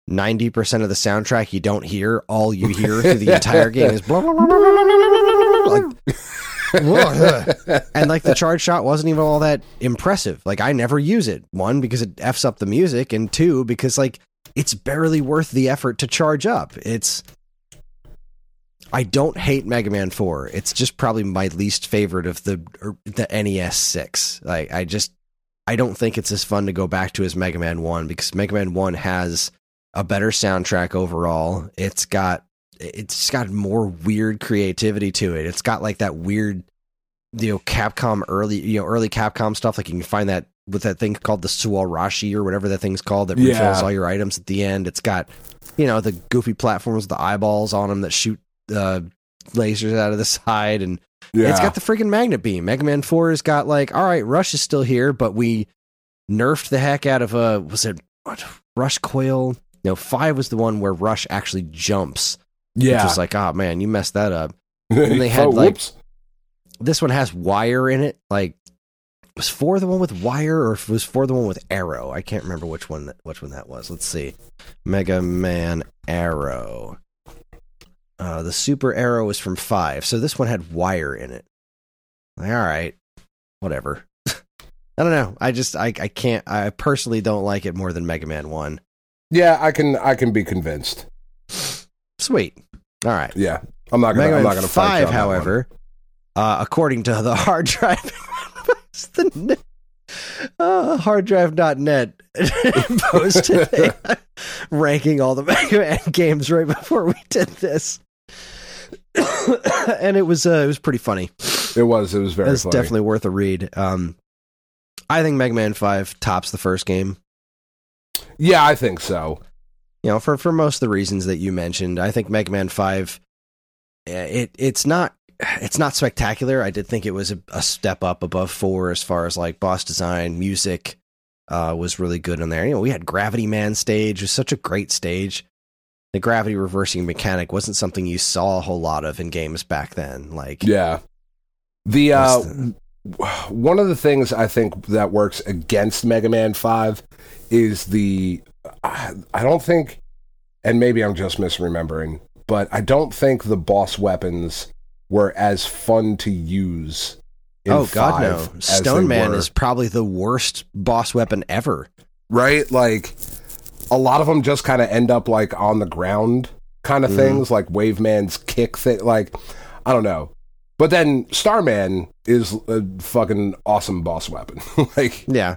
ninety percent of the soundtrack you don't hear. All you hear through the entire game is blah, blah, blah, blah, blah, blah, blah, like, and like the charge shot wasn't even all that impressive. Like I never use it. One, because it f's up the music, and two, because like it's barely worth the effort to charge up. It's I don't hate Mega Man four. It's just probably my least favorite of the the N E S six. Like I just, I don't think it's as fun to go back to as Mega Man one, because Mega Man one has a better soundtrack overall. It's got, it's got more weird creativity to it. It's got like that weird, you know, Capcom early, you know, early Capcom stuff. Like you can find that with that thing called the Suwarashi or whatever that thing's called that yeah. refills all your items at the end. It's got, you know, the goofy platforms with the eyeballs on them that shoot Uh, lasers out of the side, and yeah. it's got the freaking magnet beam. Mega Man four has got like, all right, Rush is still here, but we nerfed the heck out of a was it what, Rush Coil? No, five was the one where Rush actually jumps. Yeah, which is like, oh man, you messed that up. And they had oh, like whoops. This one has wire in it. Like, was four the one with wire, or was four the one with arrow? I can't remember which one that, which one that was. Let's see, Mega Man Arrow. Uh, the super arrow was from five, so this one had wire in it. Like, all right, whatever. I don't know. I just, I, I can't. I personally don't like it more than Mega Man One. Yeah, I can, I can be convinced. Sweet. All right. Yeah, I'm not gonna. Mega I'm not gonna fight five, however, uh, according to the hard drive, the uh, hard drive dot net posted a, ranking all the Mega Man games right before we did this. And it was uh, it was pretty funny. It was. It was very That's funny. It's definitely worth a read. Um, I think Mega Man five tops the first game. Yeah, I think so. You know, for, for most of the reasons that you mentioned, I think Mega Man five, it it's not it's not spectacular. I did think it was a, a step up above four as far as like boss design, music, uh, was really good on there. You know, we had Gravity Man stage. It was such a great stage. The gravity reversing mechanic wasn't something you saw a whole lot of in games back then. Like, yeah, the, uh, the... one of the things I think that works against Mega Man five is the, I, I don't think, and maybe I'm just misremembering, but I don't think the boss weapons were as fun to use in oh, five. Oh, God, no. Stone Man were. Is probably the worst boss weapon ever. Right? Like, a lot of them just kind of end up, like, on the ground kind of mm. things, like Waveman's kick thing. Like, I don't know. But then Starman is a fucking awesome boss weapon. Like, yeah.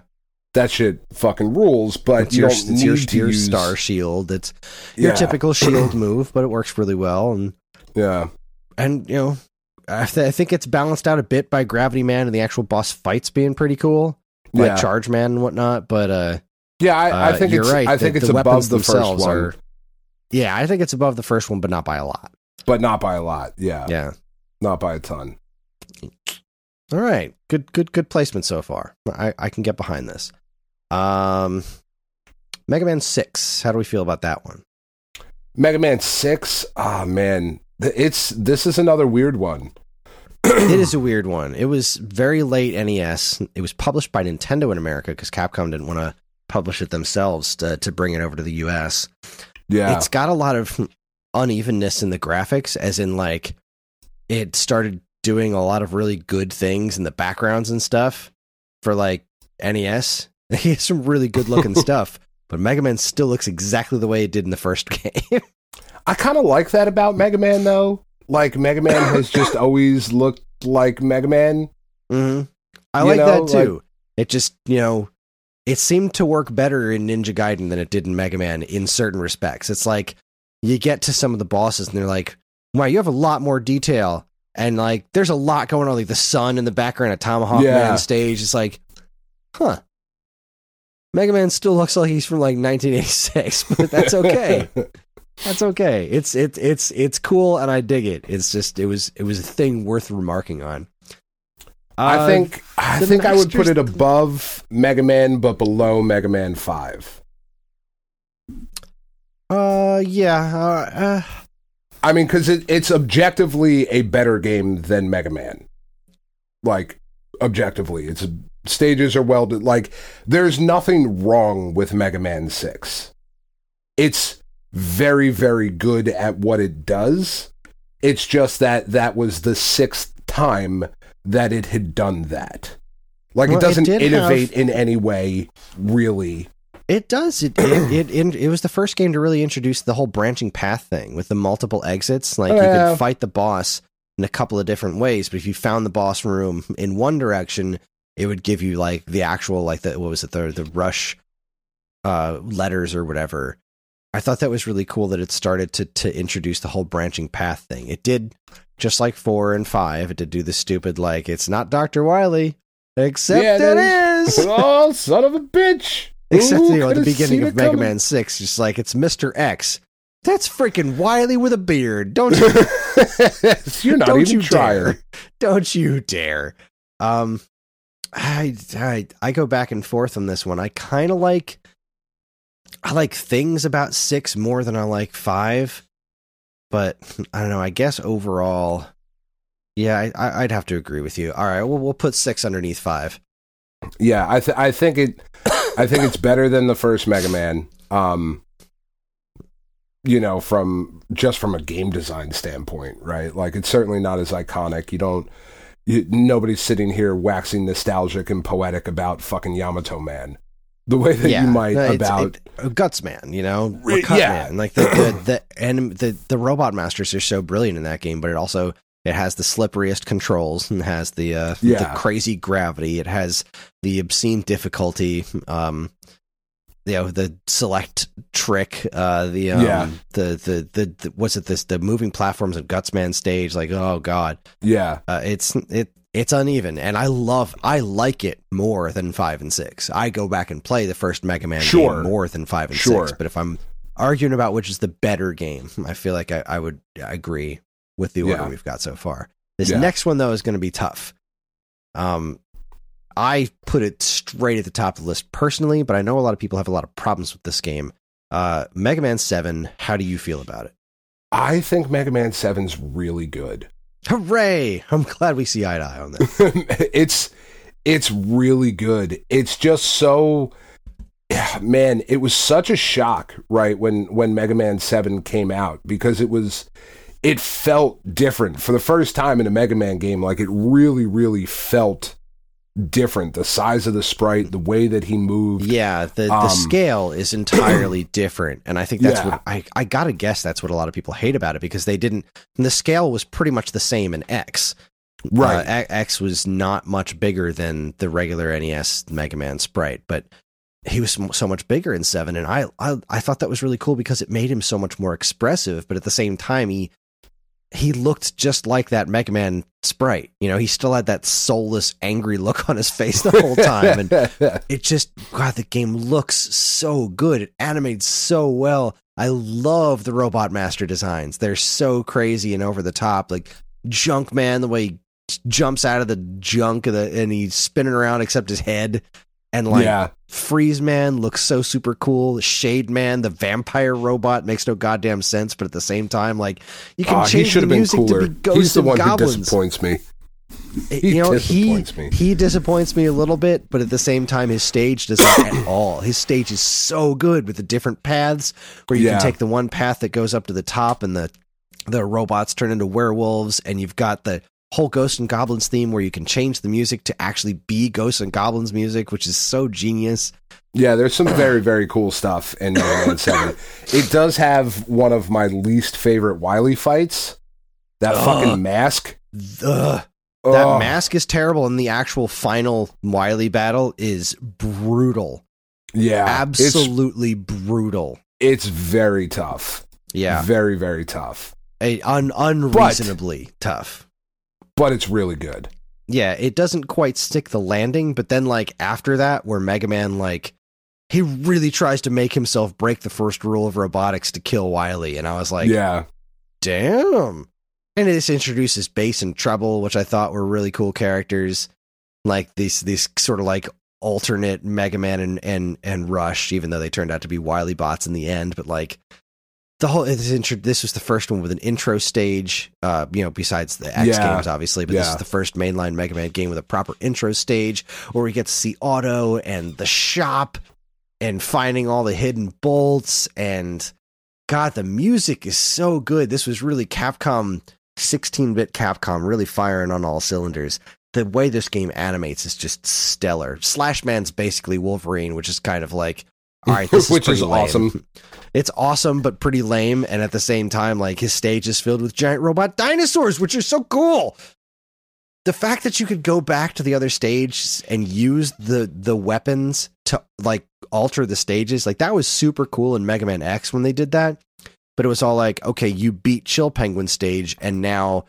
That shit fucking rules, but it's you your, don't it's need your, to your use... star shield. It's your yeah. typical shield move, but it works really well. And yeah. And, you know, I, th- I think it's balanced out a bit by Gravity Man and the actual boss fights being pretty cool, like yeah. Charge Man and whatnot. But uh, yeah, I, I think uh, it's right. I think the, it's the above the first one. Are, yeah, I think it's above the first one, but not by a lot. But not by a lot. Yeah, yeah, not by a ton. All right, good, good, good placement so far. I, I can get behind this. Um, Mega Man six. How do we feel about that one? Mega Man six. Ah, oh, man. It's this is another weird one. It is a weird one. It was very late N E S. It was published by Nintendo in America because Capcom didn't want to publish it themselves to, to bring it over to the U S. Yeah, it's got a lot of unevenness in the graphics, as in like it started doing a lot of really good things in the backgrounds and stuff for like N E S. He has some really good looking stuff, but Mega Man still looks exactly the way it did in the first game. I kind of like that about Mega Man, though. Like, Mega Man has just always looked like Mega Man. Mm-hmm. I like know, that, too. Like, it just, you know, it seemed to work better in Ninja Gaiden than it did in Mega Man in certain respects. It's like, you get to some of the bosses, and they're like, wow, you have a lot more detail. And, like, there's a lot going on, like the sun in the background, a Tomahawk yeah. Man stage. It's like, huh. Mega Man still looks like he's from, like, nineteen eighty-six, but that's okay. That's okay. It's it's it's it's cool, and I dig it. It's just it was it was a thing worth remarking on. Uh, I think I think I would put it above Mega Man, but below Mega Man Five. Uh, yeah. Uh, uh. I mean, because it, it's objectively a better game than Mega Man. Like, objectively, its stages are well. Like, there's nothing wrong with Mega Man Six. It's very, very good at what it does. It's just that that was the sixth time that it had done that. Like, well, it doesn't it innovate have, in any way, really. It does. It it, it it it was the first game to really introduce the whole branching path thing with the multiple exits. Like, oh, you yeah. could fight the boss in a couple of different ways, but if you found the boss room in one direction, it would give you, like, the actual, like, the what was it, the, the rush uh, letters or whatever. I thought that was really cool that it started to to introduce the whole branching path thing. It did, just like four and five, it did do the stupid, like, it's not Doctor Wily, except yeah, it, it is. is. Oh, son of a bitch. Except, Ooh, you know, at the beginning of Mega coming. Man six, just like, it's Mister X. That's freaking Wily with a beard. Don't you You're not don't even you trying. Dare. Don't you dare. Um, I, I, I go back and forth on this one. I kind of like... I like things about six more than I like five, but I don't know. I guess overall, yeah, I, I'd have to agree with you. All right, well, we'll put six underneath five. Yeah, I th- I think it, I think it's better than the first Mega Man. Um, you know, from just from a game design standpoint, right? Like, it's certainly not as iconic. You don't. You, nobody's sitting here waxing nostalgic and poetic about fucking Yamato Man. The way that yeah, you might no, about it, uh, Guts Man, you know, or Cut yeah. Man. Like the the the, anim- the the Robot Masters are so brilliant in that game, but it also it has the slipperiest controls and has the uh, yeah. the crazy gravity. It has the obscene difficulty, um, you know, the select trick, uh, the um, yeah. the, the, the the what's it this the moving platforms of Guts Man stage. Like, oh god, yeah, uh, it's it. It's uneven, and I love, I like it more than five and six. I go back and play the first Mega Man sure. game more than five and sure. six, but if I'm arguing about which is the better game, I feel like I, I would agree with the order yeah. we've got so far. This yeah. next one, though, is going to be tough. Um, I put it straight at the top of the list personally, but I know a lot of people have a lot of problems with this game. Uh, Mega Man seven, how do you feel about it? I think Mega Man seven's really good. Hooray! I'm glad we see eye to eye on this. it's it's really good. It's just so... Man, it was such a shock, right, when, when Mega Man seven came out, because it was... It felt different. For the first time in a Mega Man game, like, it really, really felt... different. The size of the sprite, the way that he moved, yeah the, the um, scale is entirely different, and I think that's yeah. what I, I gotta guess that's what a lot of people hate about it, because they didn't and the scale was pretty much the same in X, right? uh, X was not much bigger than the regular N E S Mega Man sprite, but he was so much bigger in seven, and I, I I thought that was really cool because it made him so much more expressive, but at the same time he He looked just like that Mega Man sprite. You know, he still had that soulless, angry look on his face the whole time. And it just, God, the game looks so good. It animates so well. I love the Robot Master designs. They're so crazy and over the top. Like Junk Man, the way he jumps out of the junk of the, and he's spinning around except his head. And like yeah. Freeze Man looks so super cool. Shade Man, the vampire robot, makes no goddamn sense, but at the same time, like you can uh, change the music to be ghosts He's the and one goblins. Who disappoints me. He you know, disappoints he, me. He disappoints me a little bit, but at the same time, his stage doesn't at all. His stage is so good with the different paths where you yeah. can take the one path that goes up to the top, and the the robots turn into werewolves, and you've got the whole Ghosts and Goblins theme where you can change the music to actually be Ghosts and Goblins music, which is so genius. Yeah, there's some very, very cool stuff in Mega Man seven. It does have one of my least favorite Wily fights. That Ugh. fucking mask. Ugh. Ugh. That mask is terrible, and the actual final Wily battle is brutal. Yeah. Absolutely it's, brutal. It's very tough. Yeah. Very, very tough. A, un, unreasonably but, tough. But it's really good. Yeah, it doesn't quite stick the landing, but then, like, after that, where Mega Man, like, he really tries to make himself break the first rule of robotics to kill Wily, and I was like, yeah, damn. And this introduces Bass and Treble, which I thought were really cool characters, like, these, these sort of, like, alternate Mega Man and, and, and Rush, even though they turned out to be Wily bots in the end, but, like... The whole this, intro, this was the first one with an intro stage, uh, you know, besides the X yeah. games, obviously, but yeah. this is the first mainline Mega Man game with a proper intro stage where we get to see Auto and the shop and finding all the hidden bolts. And God, the music is so good. This was really Capcom, sixteen-bit Capcom, really firing on all cylinders. The way this game animates is just stellar. Slash Man's basically Wolverine, which is kind of like, all right, this is which is awesome. Lame. It's awesome, but pretty lame. And at the same time, like, his stage is filled with giant robot dinosaurs, which are so cool. The fact that you could go back to the other stage and use the the weapons to, like, alter the stages, like, that was super cool in Mega Man X when they did that. But it was all like, okay, you beat Chill Penguin stage, and now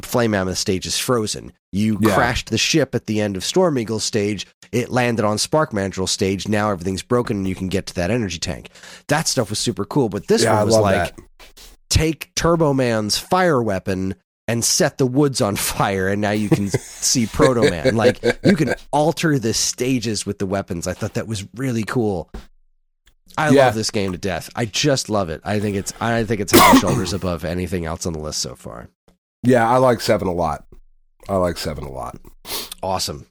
Flame Mammoth stage is frozen. You yeah. crashed the ship at the end of Storm Eagle stage. It landed on Spark Mandrill stage. Now everything's broken and you can get to that energy tank. That stuff was super cool. But this yeah, one was like, that. Take Turbo Man's fire weapon and set the woods on fire. And now you can see Proto Man. Like, you can alter the stages with the weapons. I thought that was really cool. I yeah. love this game to death. I just love it. I think it's, I think it's head and shoulders above anything else on the list so far. Yeah, I like seven a lot. I like seven a lot. Awesome.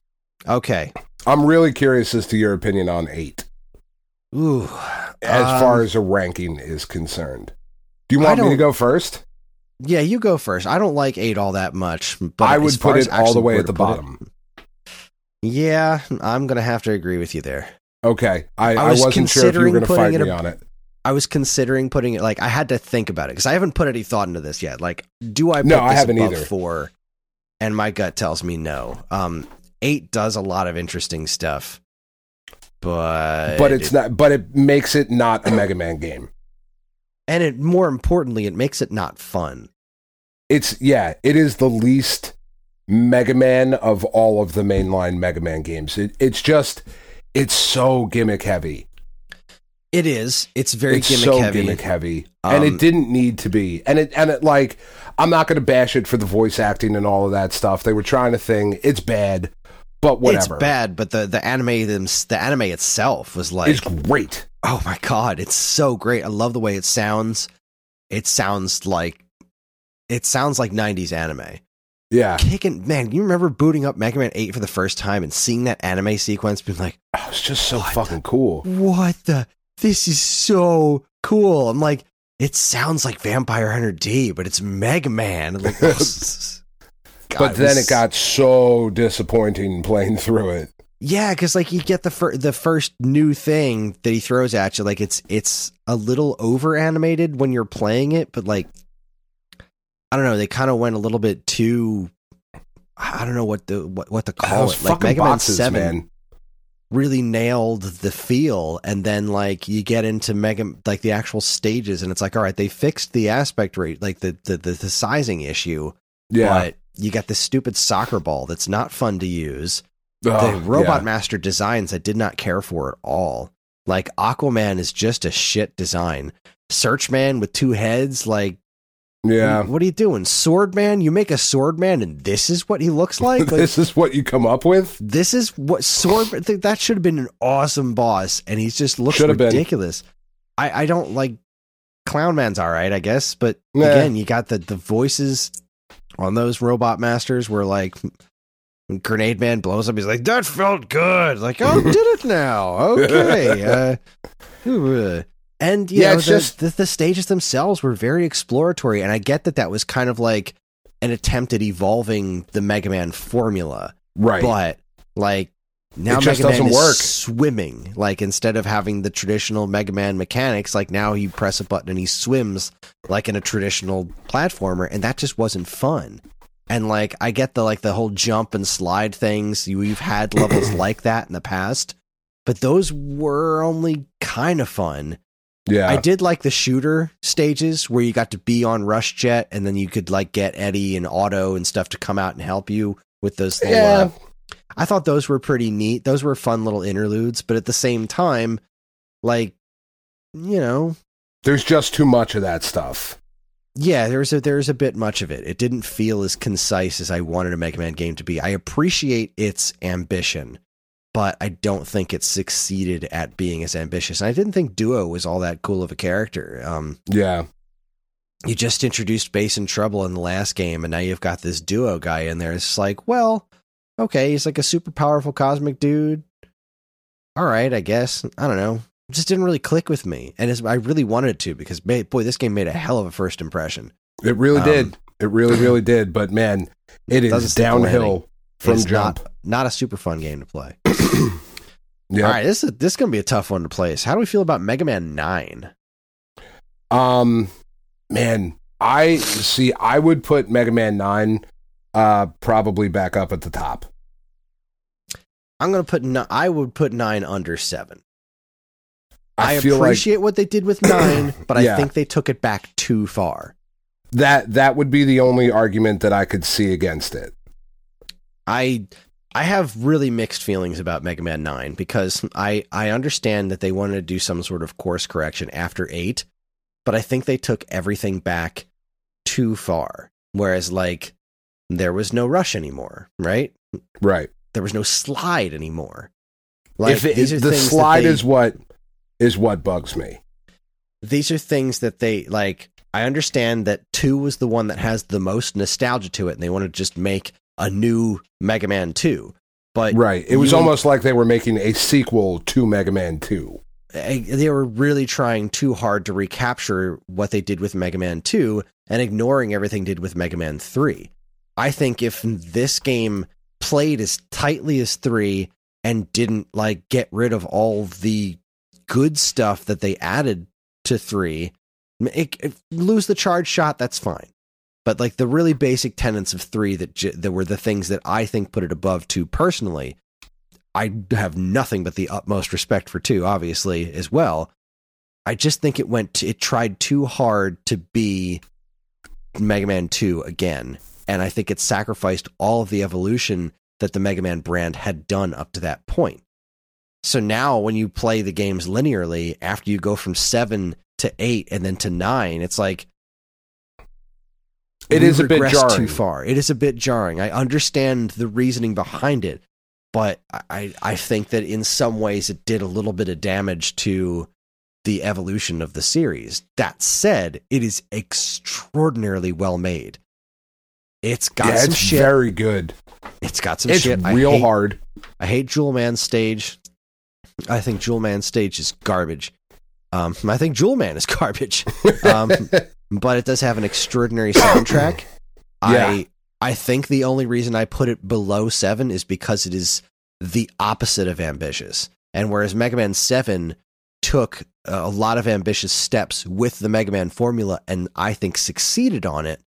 Okay. I'm really curious as to your opinion on eight. Ooh. As um, far as a ranking is concerned. Do you want me to go first? Yeah, you go first. I don't like eight all that much. But I would put it all the way at the bottom. Yeah, I'm going to have to agree with you there. Okay. I, I, was I wasn't sure if you were going to fight me a, on it. I was considering putting it, like, I had to think about it, because I haven't put any thought into this yet. Like, do I put no, this I haven't above either. four? And my gut tells me no. Um, eight does a lot of interesting stuff, but but it's it, not. But it makes it not a Mega Man game, and it more importantly, it makes it not fun. It's yeah, it is the least Mega Man of all of the mainline Mega Man games. It, it's just it's so gimmick heavy. It is. It's very it's gimmick so heavy. Gimmick heavy, um, and it didn't need to be. And it and it like I'm not going to bash it for the voice acting and all of that stuff. They were trying a thing. It's bad, but whatever. It's bad, but the, the anime them, the anime itself was like... It's great. Oh my God, it's so great. I love the way it sounds. It sounds like... It sounds like nineties anime. Yeah. Kicking, man, you remember booting up Mega Man eight for the first time and seeing that anime sequence being like... Oh, it's just so fucking the, cool. What the... This is so cool. I'm like, it sounds like Vampire Hunter D, but it's Mega Man. Like, oh, God, but then it, was... it got so disappointing playing through it. Yeah, because like you get the fir- the first new thing that he throws at you, like it's it's a little over animated when you're playing it, but like I don't know, they kind of went a little bit too. I don't know what the what, what to call it. Like Mega boxes, Man seven. Man. Really nailed the feel, and then like you get into Mega like the actual stages and it's like, all right, they fixed the aspect rate, like the the, the, the sizing issue, yeah, but you got this stupid soccer ball that's not fun to use. Oh, the Robot yeah. Master designs I did not care for at all. Like Aquaman is just a shit design. Searchman with two heads, like yeah, what are you doing? Swordman? You make a Swordman and this is what he looks like? Like this is what you come up with? This is what sword that should have been an awesome boss, and he's just looks Should've ridiculous. I, I don't like Clownman's all right, I guess, but nah. Again, you got the, the voices on those Robot Masters were like when Grenade Man blows up, he's like, that felt good. Like, oh, did it now. Okay. Uh, And you yeah, know, it's the, just the, the stages themselves were very exploratory, and I get that that was kind of like an attempt at evolving the Mega Man formula, right? But like now, Mega Man is work. swimming. Like instead of having the traditional Mega Man mechanics, like now you press a button and he swims like in a traditional platformer, and that just wasn't fun. And like I get the like the whole jump and slide things. You, you've had levels like that in the past, but those were only kind of fun. Yeah, I did like the shooter stages where you got to be on Rush Jet, and then you could like get Eddie and Otto and stuff to come out and help you with those. Little, yeah, uh, I thought those were pretty neat. Those were fun little interludes, but at the same time, like you know, there's just too much of that stuff. Yeah, there's a there's a bit much of it. It didn't feel as concise as I wanted a Mega Man game to be. I appreciate its ambition, but I don't think it succeeded at being as ambitious. And I didn't think Duo was all that cool of a character. Um, yeah. You just introduced Bass and Trouble in the last game, and now you've got this Duo guy in there. It's like, well, okay, he's like a super powerful cosmic dude. All right, I guess. I don't know. It just didn't really click with me. And it's, I really wanted it to, because, boy, this game made a hell of a first impression. It really um, did. It really, really did. But, man, it, it is downhill from jump. Not, not a super fun game to play. Yep. All right, this is this is gonna be a tough one to place. How do we feel about Mega Man nine? Um, man, I see. I would put Mega Man nine uh, probably back up at the top. I'm gonna put. No, I would put nine under seven. I, I appreciate like, what they did with nine, but I yeah. think they took it back too far. That that would be the only argument that I could see against it. I. I have really mixed feelings about Mega Man nine because I, I understand that they wanted to do some sort of course correction after eight, but I think they took everything back too far. Whereas, like, there was no rush anymore, right? Right. There was no slide anymore. Like, if it, these are the things slide that they, is what is what bugs me. These are things that they, like, I understand that two was the one that has the most nostalgia to it, and they want to just make a new Mega Man two. But right. It was you, almost like they were making a sequel to Mega Man two. They were really trying too hard to recapture what they did with Mega Man two and ignoring everything they did with Mega Man three. I think if this game played as tightly as three and didn't like get rid of all the good stuff that they added to three, it, it, lose the charge shot, that's fine. But like the really basic tenets of three that j- that were the things that I think put it above two personally, I have nothing but the utmost respect for two, obviously, as well. I just think it went to, it tried too hard to be Mega Man two again, and I think it sacrificed all of the evolution that the Mega Man brand had done up to that point. So now when you play the games linearly, after you go from seven to eight and then to nine, it's like, It we is a bit jarring. Too far. It is a bit jarring. I understand the reasoning behind it, But I, I think that in some ways it did a little bit of damage to the evolution of the series. That said, it is extraordinarily well made. It's got yeah, some it's shit. It's very good. It's got some it's shit. It's real I hate, hard. I hate Jewel Man Stage. I think Jewel Man Stage is garbage. Um, I think Jewel Man is garbage. Um, but it does have an extraordinary soundtrack. yeah. I I think the only reason I put it below seven is because it is the opposite of ambitious. And whereas Mega Man seven took a lot of ambitious steps with the Mega Man formula and I think succeeded on it,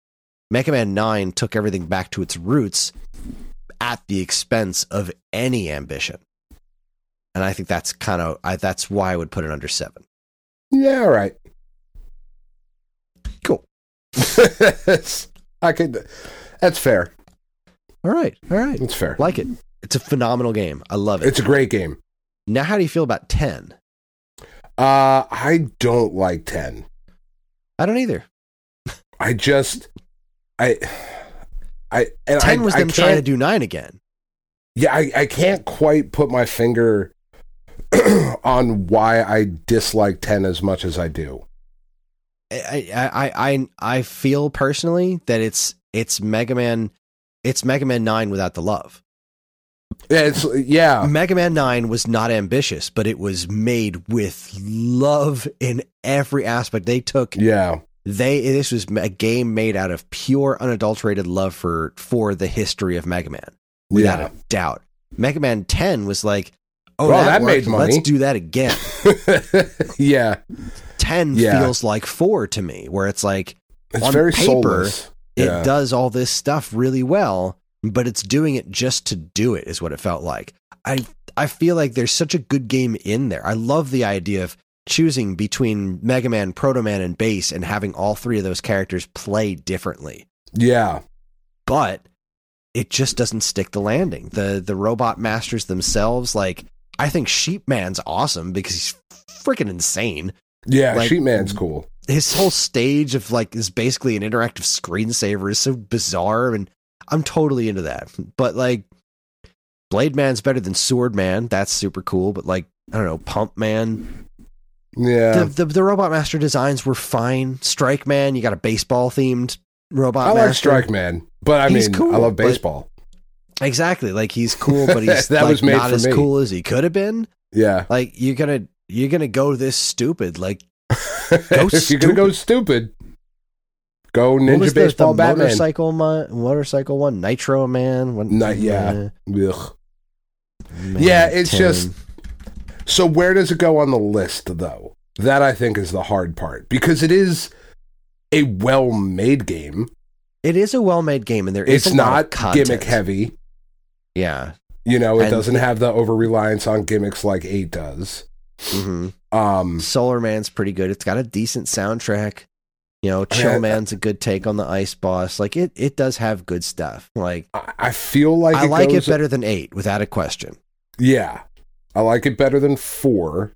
Mega Man nine took everything back to its roots at the expense of any ambition. And I think that's kind of, I, that's why I would put it under seven. Yeah, all right. Cool. I could, that's fair. All right, all right. That's fair. Like it. It's a phenomenal game. I love it. It's a great game. Now, how do you feel about ten? Uh, I don't like ten. I don't either. I just... I, I, and ten I, was them trying to do nine again. Yeah, I, I can't quite put my finger on why I dislike ten as much as I do. I, I, I, I feel personally that it's it's Mega Man, it's Mega Man nine without the love. Yeah, it's yeah. Mega Man nine was not ambitious, but it was made with love in every aspect. They took yeah. They this was a game made out of pure, unadulterated love for for the history of Mega Man, without yeah. a doubt. Mega Man ten was like, oh, well, that, that made money. Let's do that again. yeah, ten yeah. feels like four to me, where it's like it's on very paper soulless. Yeah. It does all this stuff really well, but it's doing it just to do it is what it felt like. I I feel like there's such a good game in there. I love the idea of choosing between Mega Man, Proto Man, and Bass and having all three of those characters play differently. Yeah. But it just doesn't stick the landing. The the robot masters themselves, like, I think Sheep Man's awesome because he's freaking insane. Yeah, like, Sheep Man's cool. His whole stage of, like, is basically an interactive screensaver is so bizarre, and I'm totally into that. But, like, Blade Man's better than Sword Man. That's super cool. But, like, I don't know, Pump Man... Yeah, the, the the Robot Master designs were fine. Strike Man, you got a baseball themed Robot I Master. I like Strike Man, but I he's mean, cool, I love baseball. Exactly, like he's cool, but he's that like, was made not for as me. Cool as he could have been. Yeah, like you're gonna you're gonna go this stupid. Like, go if you're gonna go stupid, go Ninja what Baseball the, the Batman. Motorcycle, man, motorcycle one, Nitro Man. One, Not, yeah, uh, man, yeah, it's ten. Just. So where does it go on the list, though? That, I think, is the hard part. Because it is a well-made game. It is a well-made game, and there is it's a lot of content. It's not gimmick-heavy. Yeah. You know, it and doesn't have the over-reliance on gimmicks like eight does. Mm-hmm. Um, Solar Man's pretty good. It's got a decent soundtrack. You know, Chill I mean, Man's I, a good take on the Ice Boss. Like, it, it does have good stuff. Like, I, I feel like I it like goes, it better than eight, without a question. Yeah. I like it better than four.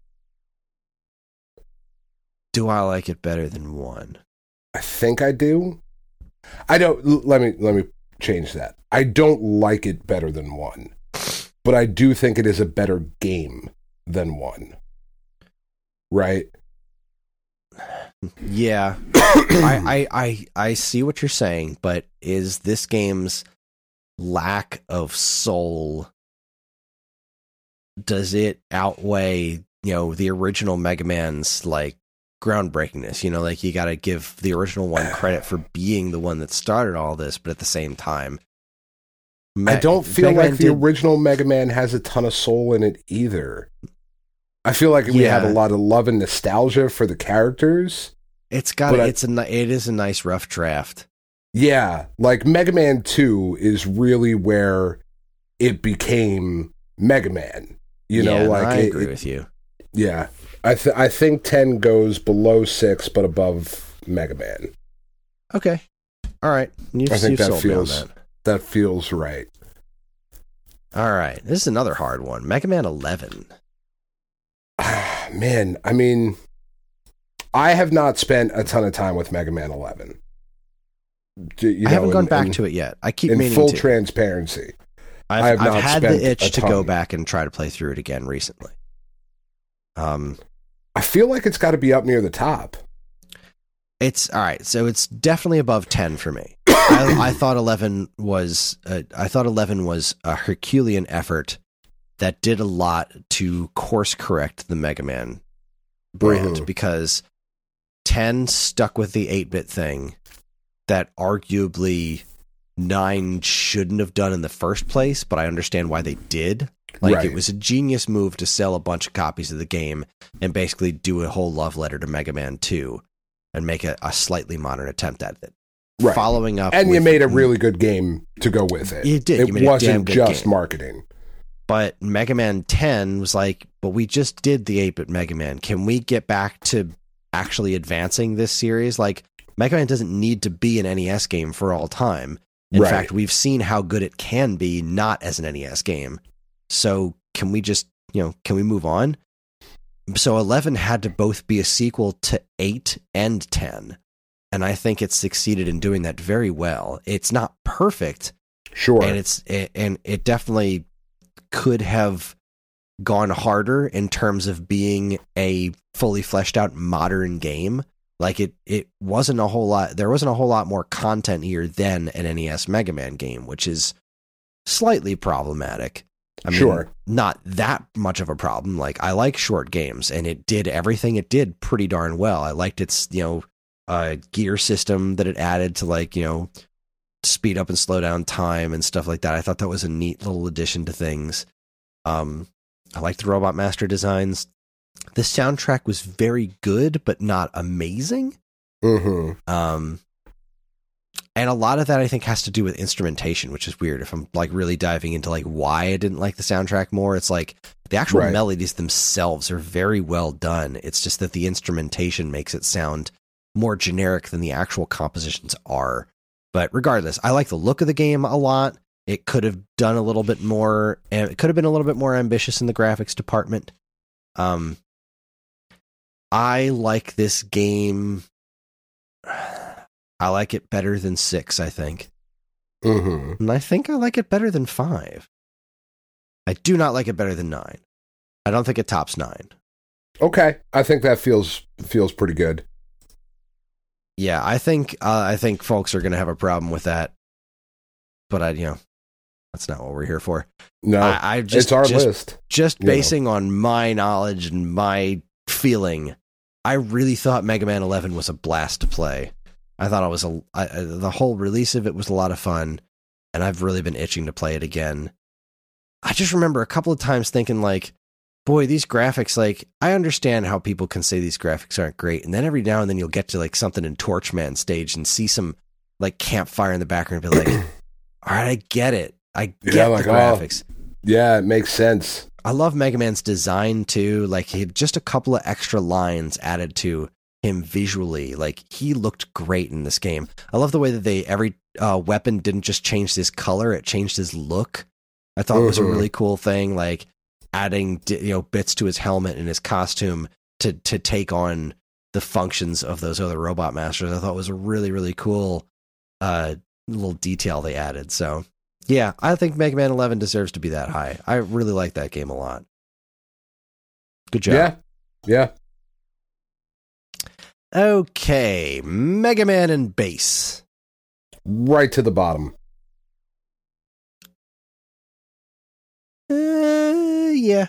Do I like it better than one? I think I do. I don't. Let me let me change that. I don't like it better than one, but I do think it is a better game than one. Right? Yeah. I, I I I see what you're saying, but is this game's lack of soul? Does it outweigh, you know, the original Mega Man's, like, groundbreakingness? You know, like, you got to give the original one credit for being the one that started all this, but at the same time... Me- I don't feel Mega like Man the did... original Mega Man has a ton of soul in it, either. I feel like we yeah. have a lot of love and nostalgia for the characters. It's got... A, it's I, a, it is a nice rough draft. Yeah. Like, Mega Man two is really where it became Mega Man. You know, yeah, like I it, agree it, with you. Yeah, I th- I think ten goes below six, but above Mega Man. Okay, all right. You've, I think you've that feels that. that feels right. All right, this is another hard one. Mega Man eleven. Ah, man, I mean, I have not spent a ton of time with Mega Man eleven. You know, I haven't gone in, back in, to it yet. I keep in meaning full to. transparency. I've, I have not I've had the itch to go back and try to play through it again recently. Um, I feel like it's got to be up near the top. It's all right. So it's definitely above ten for me. I, I thought eleven was uh, I thought eleven was a Herculean effort that did a lot to course correct the Mega Man brand, mm. because ten stuck with the eight-bit thing that arguably nine shouldn't have done in the first place, but I understand why they did. Like, right. It was a genius move to sell a bunch of copies of the game and basically do a whole love letter to Mega Man two and make a, a slightly modern attempt at it. Right. Following up, and with, you made a really good game to go with it. You did. It you made wasn't a damn just game. Marketing. But Mega Man ten was like, but we just did the eight-bit Mega Man. Can we get back to actually advancing this series? Like, Mega Man doesn't need to be an N E S game for all time. In right. fact, we've seen how good it can be not as an N E S game. So can we just, you know, can we move on? So eleven had to both be a sequel to eight and ten. And I think it succeeded in doing that very well. It's not perfect. Sure. And it's it, and it definitely could have gone harder in terms of being a fully fleshed out modern game. Like it it wasn't a whole lot there wasn't a whole lot more content here than an N E S Mega Man game, which is slightly problematic. I mean, sure. Not that much of a problem. Like, I like short games, and it did everything it did pretty darn well. I liked its, you know, Uh, gear system that it added to, like, you know, speed up and slow down time and stuff like that. I thought that was a neat little addition to things. Um, I liked the Robot Master designs. The soundtrack was very good, but not amazing. Mm-hmm. Um, and a lot of that I think has to do with instrumentation, which is weird. If I'm like really diving into like why I didn't like the soundtrack more, it's like the actual right. melodies themselves are very well done. It's just that the instrumentation makes it sound more generic than the actual compositions are. But regardless, I like the look of the game a lot. It could have done a little bit more, and it could have been a little bit more ambitious in the graphics department. Um, I like this game. I like it better than six, I think. Mm-hmm. And I think I like it better than five. I do not like it better than nine. I don't think it tops nine. Okay. I think that feels, feels pretty good. Yeah, I think uh, I think folks are going to have a problem with that, but I, you know, that's not what we're here for. No, I, I just, it's our just, list. Just basing know. on my knowledge and my feeling, I really thought Mega Man eleven was a blast to play. I thought it was a I, the whole release of it was a lot of fun, and I've really been itching to play it again. I just remember a couple of times thinking like, boy, these graphics, like, I understand how people can say these graphics aren't great. And then every now and then you'll get to, like, something in Torchman stage and see some, like, campfire in the background and be like, all right, I get it. I get yeah, like, the graphics. Oh, yeah, it makes sense. I love Mega Man's design, too. Like, he had just a couple of extra lines added to him visually. Like, he looked great in this game. I love the way that they, every uh, weapon didn't just change his color, it changed his look. I thought mm-hmm. it was a really cool thing. Like, adding, you know, bits to his helmet and his costume to to take on the functions of those other Robot Masters. I thought it was a really, really cool uh, little detail they added. So, yeah, I think Mega Man eleven deserves to be that high. I really like that game a lot. Good job. Yeah, yeah. Okay, Mega Man and Bass. Right to the bottom. Uh, yeah.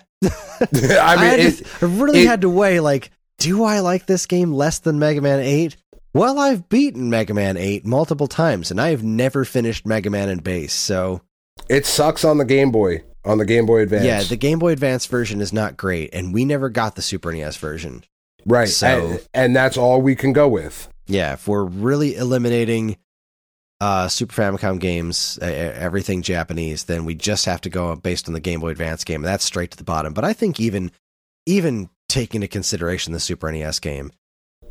I mean, I, just, it, I really it, had to weigh, like, do I like this game less than Mega Man eight? Well, I've beaten Mega Man eight multiple times, and I have never finished Mega Man and Bass, so... It sucks on the Game Boy, on the Game Boy Advance. Yeah, the Game Boy Advance version is not great, and we never got the Super N E S version. Right, so, and, and that's all we can go with. Yeah, if we're really eliminating... Uh, Super Famicom games, uh, everything Japanese, then we just have to go based on the Game Boy Advance game. That's straight to the bottom. But I think even even taking into consideration the Super N E S game,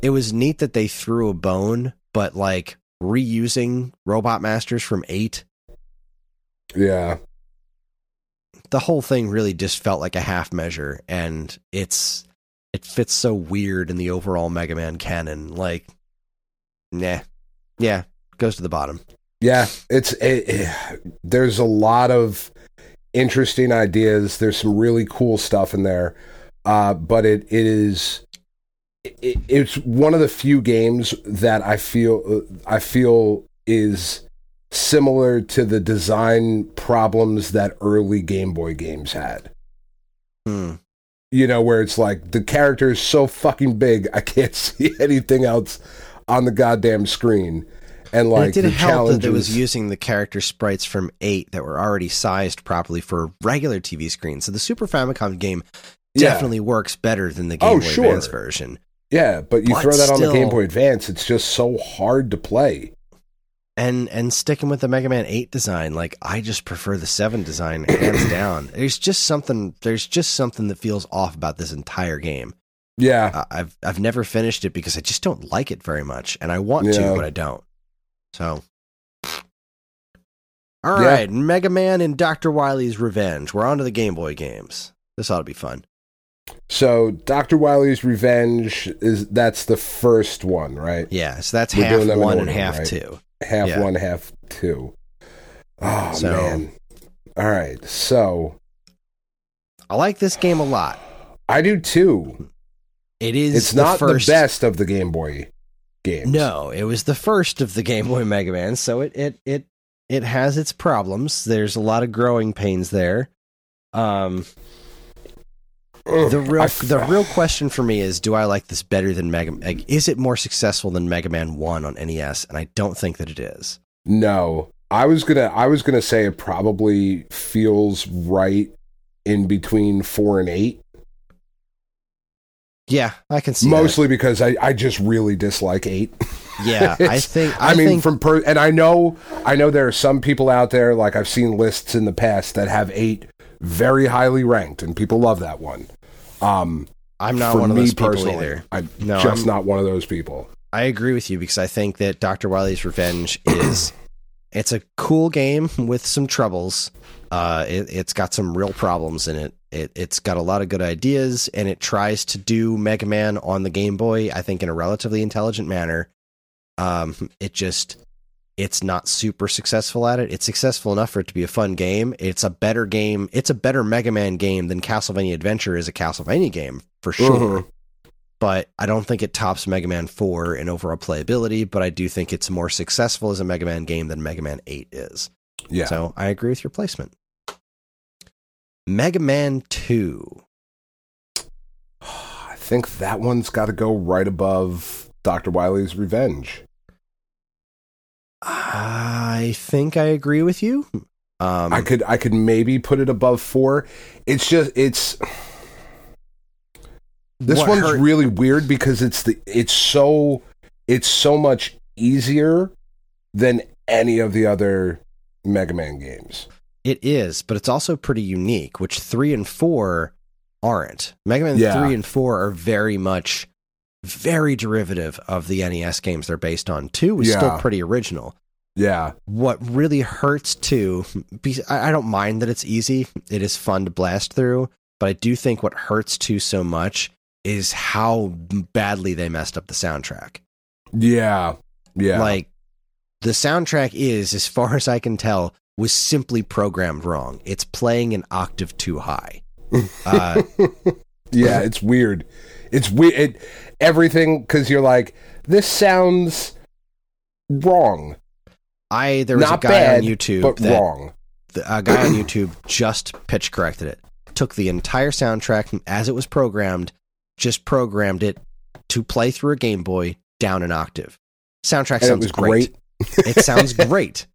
it was neat that they threw a bone, but like reusing Robot Masters from eight. Yeah. The whole thing really just felt like a half measure, and it's it fits so weird in the overall Mega Man canon. Like, nah. Yeah. Goes to the bottom. Yeah, it's it, it, there's a lot of interesting ideas. There's some really cool stuff in there, uh, but it it is it, it's one of the few games that I feel I feel is similar to the design problems that early Game Boy games had. Hmm. You know, where it's like, the character is so fucking big, I can't see anything else on the goddamn screen. And, like, and it didn't the help challenges... that it was using the character sprites from eight that were already sized properly for regular T V screens. So the Super Famicom game definitely yeah. works better than the Game oh, Boy sure. Advance version. Yeah, but you but throw that still... on the Game Boy Advance, it's just so hard to play. And and sticking with the Mega Man eight design, like, I just prefer the seven design hands down. There's just something. There's just something that feels off about this entire game. Yeah, uh, I've I've never finished it because I just don't like it very much, and I want yeah. to, but I don't. So, all yeah. right, Mega Man and Doctor Wily's Revenge. We're on to the Game Boy games. This ought to be fun. So, Doctor Wily's Revenge is that's the first one, right? Yeah, so that's We're half doing them one in order, and half right? two. Half yeah. one, half two. Oh, so, man. All right, so. I like this game a lot. I do, too. It is It's the not first... the best of the Game Boy games. No, it was the first of the Game Boy Mega Man, so it it it, it has its problems. There's a lot of growing pains there. Um, Ugh, the real I... the real question for me is, do I like this better than Mega Man? Is it more successful than Mega Man one on N E S? And I don't think that it is. No, I was gonna I was gonna say it probably feels right in between four and eight. Yeah, I can see. Mostly that. because I, I just really dislike eight. Yeah, I think. I, I mean, think... from per- and I know I know there are some people out there, like I've seen lists in the past that have eight very highly ranked, and people love that one. Um, I'm not one of those people either. I'm no, just I'm, not one of those people. I agree with you because I think that Doctor Wily's Revenge is it's a cool game with some troubles. Uh, it, it's got some real problems in it. it. It's got a lot of good ideas, and it tries to do Mega Man on the Game Boy, I think, in a relatively intelligent manner. Um, it just... It's not super successful at it. It's successful enough for it to be a fun game. It's a better game. It's a better Mega Man game than Castlevania Adventure is a Castlevania game, for sure. Mm-hmm. But I don't think it tops Mega Man four in overall playability, but I do think it's more successful as a Mega Man game than Mega Man eight is. Yeah. So I agree with your placement. Mega Man two. I think that one's got to go right above Doctor Wily's Revenge. I think I agree with you. Um, I could I could maybe put it above four. It's just it's this one's hurt. really weird because it's the it's so it's so much easier than any of the other Mega Man games. It is, but it's also pretty unique, which three and four aren't. Mega Man yeah. three and four are very much. Very derivative of the N E S games they're based on. Two is yeah. still pretty original. Yeah. What really hurts two, I don't mind that it's easy. It is fun to blast through, but I do think what hurts two so much is how badly they messed up the soundtrack. Yeah. Yeah. Like the soundtrack is, as far as I can tell, was simply programmed wrong. It's playing an octave too high. Uh, yeah. It's weird. It's weird. It, everything, because you're like, this sounds wrong. I there was Not a guy bad, on YouTube, but that, wrong. A guy on YouTube just pitch corrected it. Took the entire soundtrack as it was programmed, just programmed it to play through a Game Boy down an octave. Soundtrack and sounds it was great. great. It sounds great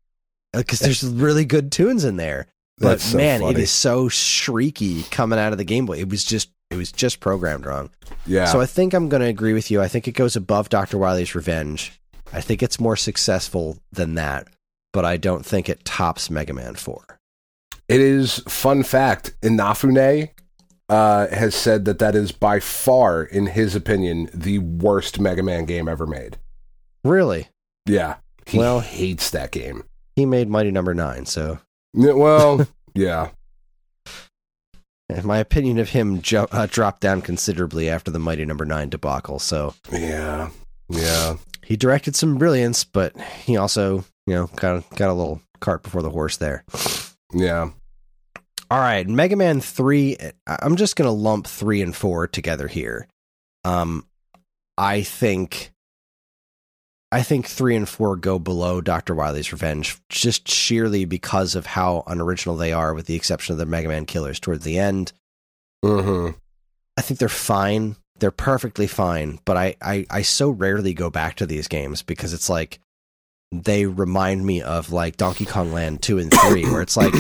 because there's really good tunes in there. But so man, funny. It is so shrieky coming out of the Game Boy. It was just. It was just programmed wrong. Yeah. So I think I'm going to agree with you. I think it goes above Doctor Wily's Revenge. I think it's more successful than that, but I don't think it tops Mega Man four. It is, fun fact, Inafune uh, has said that that is by far, in his opinion, the worst Mega Man game ever made. Really? Yeah. He well, hates that game. He made Mighty Number nine, so... Well, yeah. And my opinion of him ju- uh, dropped down considerably after the Mighty Number nine debacle, so... Yeah, yeah. He directed some brilliance, but he also, you know, got, got a little cart before the horse there. Yeah. All right, Mega Man three. I'm just going to lump three and four together here. Um, I think, I think three and four go below Doctor Wily's Revenge just sheerly because of how unoriginal they are, with the exception of the Mega Man killers towards the end. Mm-hmm. I think they're fine. They're perfectly fine, but I, I, I so rarely go back to these games because it's like they remind me of like Donkey Kong Land two and three, where it's like,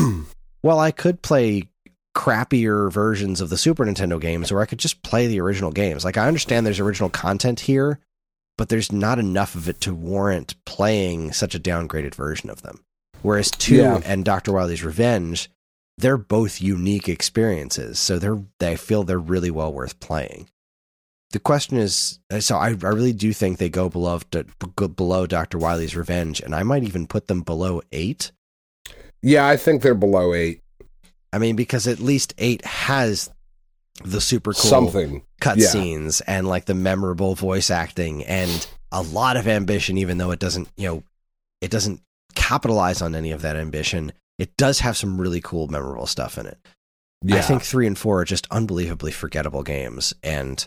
well, I could play crappier versions of the Super Nintendo games, or I could just play the original games. Like, I understand there's original content here, but there's not enough of it to warrant playing such a downgraded version of them. Whereas two yeah. and Doctor Wily's Revenge, they're both unique experiences, so they're they feel they're really well worth playing. The question is, so I, I really do think they go below below Doctor Wily's Revenge, and I might even put them below eight. Yeah, I think they're below eight. I mean, because at least eight has the super cool something cutscenes yeah. and like the memorable voice acting and a lot of ambition, even though it doesn't, you know, it doesn't capitalize on any of that ambition. It does have some really cool, memorable stuff in it. Yeah. I think three and four are just unbelievably forgettable games, and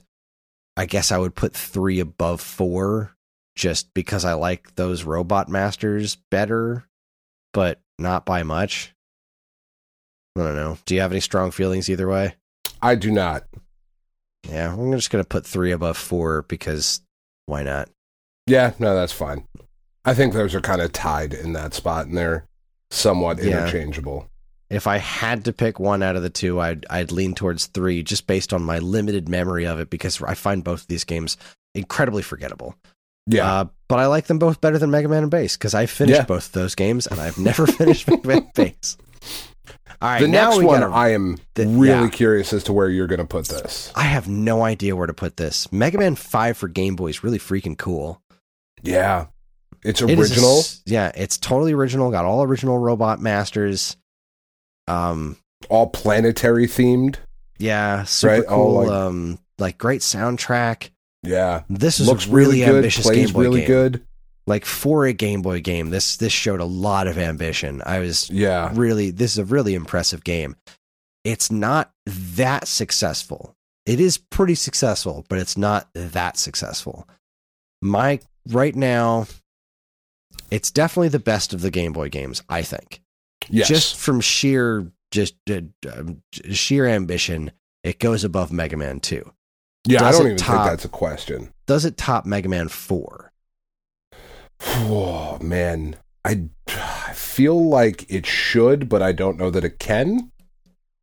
I guess I would put three above four just because I like those Robot Masters better, but not by much. I don't know. Do you have any strong feelings either way? I do not. Yeah, I'm just going to put three above four because why not? Yeah, no, that's fine. I think those are kind of tied in that spot, and they're somewhat yeah. interchangeable. If I had to pick one out of the two, I'd I'd lean towards three just based on my limited memory of it, because I find both of these games incredibly forgettable. Yeah. Uh, but I like them both better than Mega Man and Bass, because I finished yeah. both of those games, and I've never finished Mega Man and Bass. All right, the now next one, gotta, I am the, really yeah. curious as to where you're going to put this. I have no idea where to put this. Mega Man five for Game Boy is really freaking cool. Yeah. It's original. It a, yeah, it's totally original. Got all original Robot Masters. Um, all planetary themed. Yeah, super right? cool. All like, um, like great soundtrack. Yeah, this is looks a really, really good, ambitious plays Game Boy really game. Good. Like for a Game Boy game, this this showed a lot of ambition. I was yeah. really. This is a really impressive game. It's not that successful. It is pretty successful, but it's not that successful. My right now, it's definitely the best of the Game Boy games, I think. Yes. Just from sheer just uh, sheer ambition, it goes above Mega Man two. Yeah, does I don't even top, think that's a question. Does it top Mega Man four? Oh, man. I, I feel like it should, but I don't know that it can.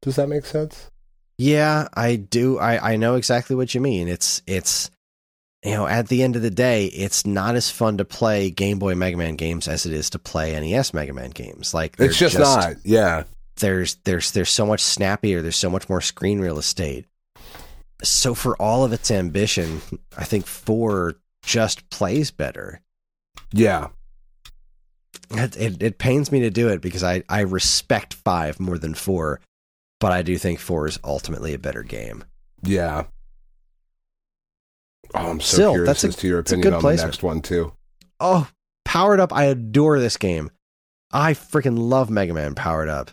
Does that make sense? Yeah, I do. I, I know exactly what you mean. It's it's... You know, at the end of the day, it's not as fun to play Game Boy Mega Man games as it is to play N E S Mega Man games. Like, it's just, just not. Yeah, there's there's there's so much snappier. There's so much more screen real estate. So for all of its ambition, I think four just plays better. Yeah, it it, it pains me to do it because I, I respect five more than four, but I do think four is ultimately a better game. Yeah. Oh, I'm so Still, curious that's a, as to your opinion on placement. The next one, too. Oh, Powered Up. I adore this game. I freaking love Mega Man Powered Up.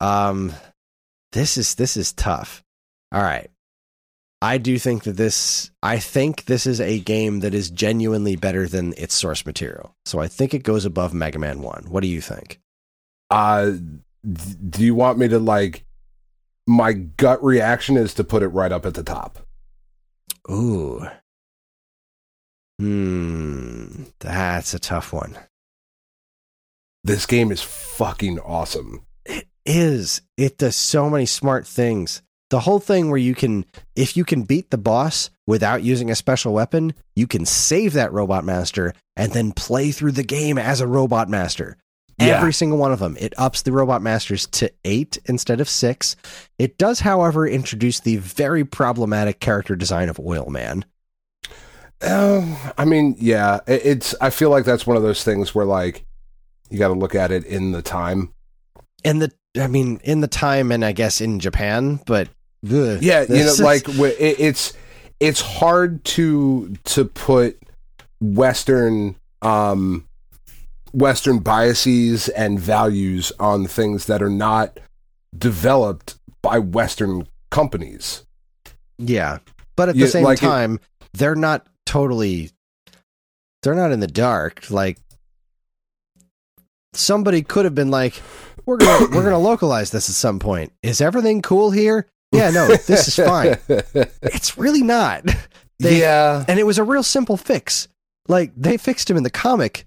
Um, this is this is tough. All right. I do think that this... I think this is a game that is genuinely better than its source material. So I think it goes above Mega Man one. What do you think? Uh, do you want me to, like... My gut reaction is to put it right up at the top. Ooh. Hmm. That's a tough one. This game is fucking awesome. It is. It does so many smart things. The whole thing where you can, if you can beat the boss without using a special weapon, you can save that Robot Master and then play through the game as a Robot Master. Yeah. Every single one of them. It ups the Robot Masters to eight instead of six. It does, however, introduce the very problematic character design of Oil Man. Um, I mean, yeah, it's. I feel like that's one of those things where, like, you got to look at it in the time. And the, I mean, in the time, and I guess in Japan, but ugh, yeah, you know, like it's it's hard to to put Western. Um, Western biases and values on things that are not developed by Western companies. Yeah, but at the you, same like time, it, they're not totally, they're not in the dark. Like, somebody could have been like, we're gonna we're gonna localize this at some point. Is everything cool here? Yeah, no, this is fine. It's really not. They, yeah, and it was a real simple fix. Like, they fixed him in the comic.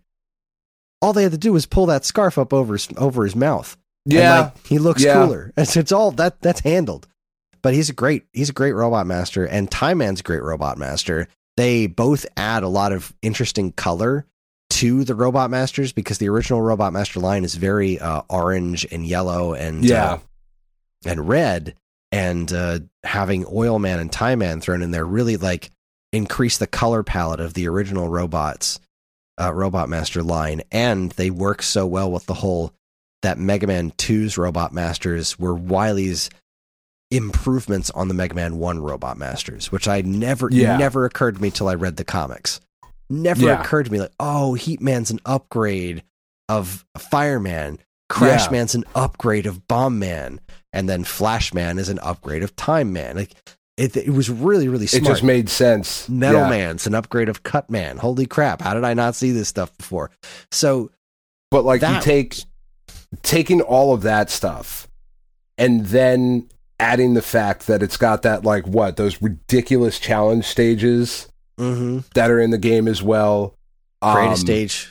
All they had to do was pull that scarf up over his, over his mouth. Yeah, and, like, he looks yeah. cooler. It's, it's all that that's handled. But he's a great he's a great robot master, and Time Man's a great robot master. They both add a lot of interesting color to the robot masters, because the original robot master line is very uh, orange and yellow and yeah, uh, and red. And uh, having Oil Man and Time Man thrown in there really, like, increased the color palette of the original robots, uh, Robot Master line. And they work so well with the whole that Mega Man two's Robot Masters were Wily's improvements on the Mega Man one Robot Masters, which I never, yeah. never occurred to me till I read the comics. Never yeah. occurred to me, like, oh, Heat Man's an upgrade of Fireman. Crash yeah. Man's an upgrade of Bomb Man. And then Flash Man is an upgrade of Time Man. Like, it, it was really, really smart. It just made sense. Metal yeah. Man's an upgrade of Cut Man. Holy crap! How did I not see this stuff before? So, but like that, you take taking all of that stuff and then adding the fact that it's got that, like, what, those ridiculous challenge stages mm-hmm. that are in the game as well. Create um, a stage.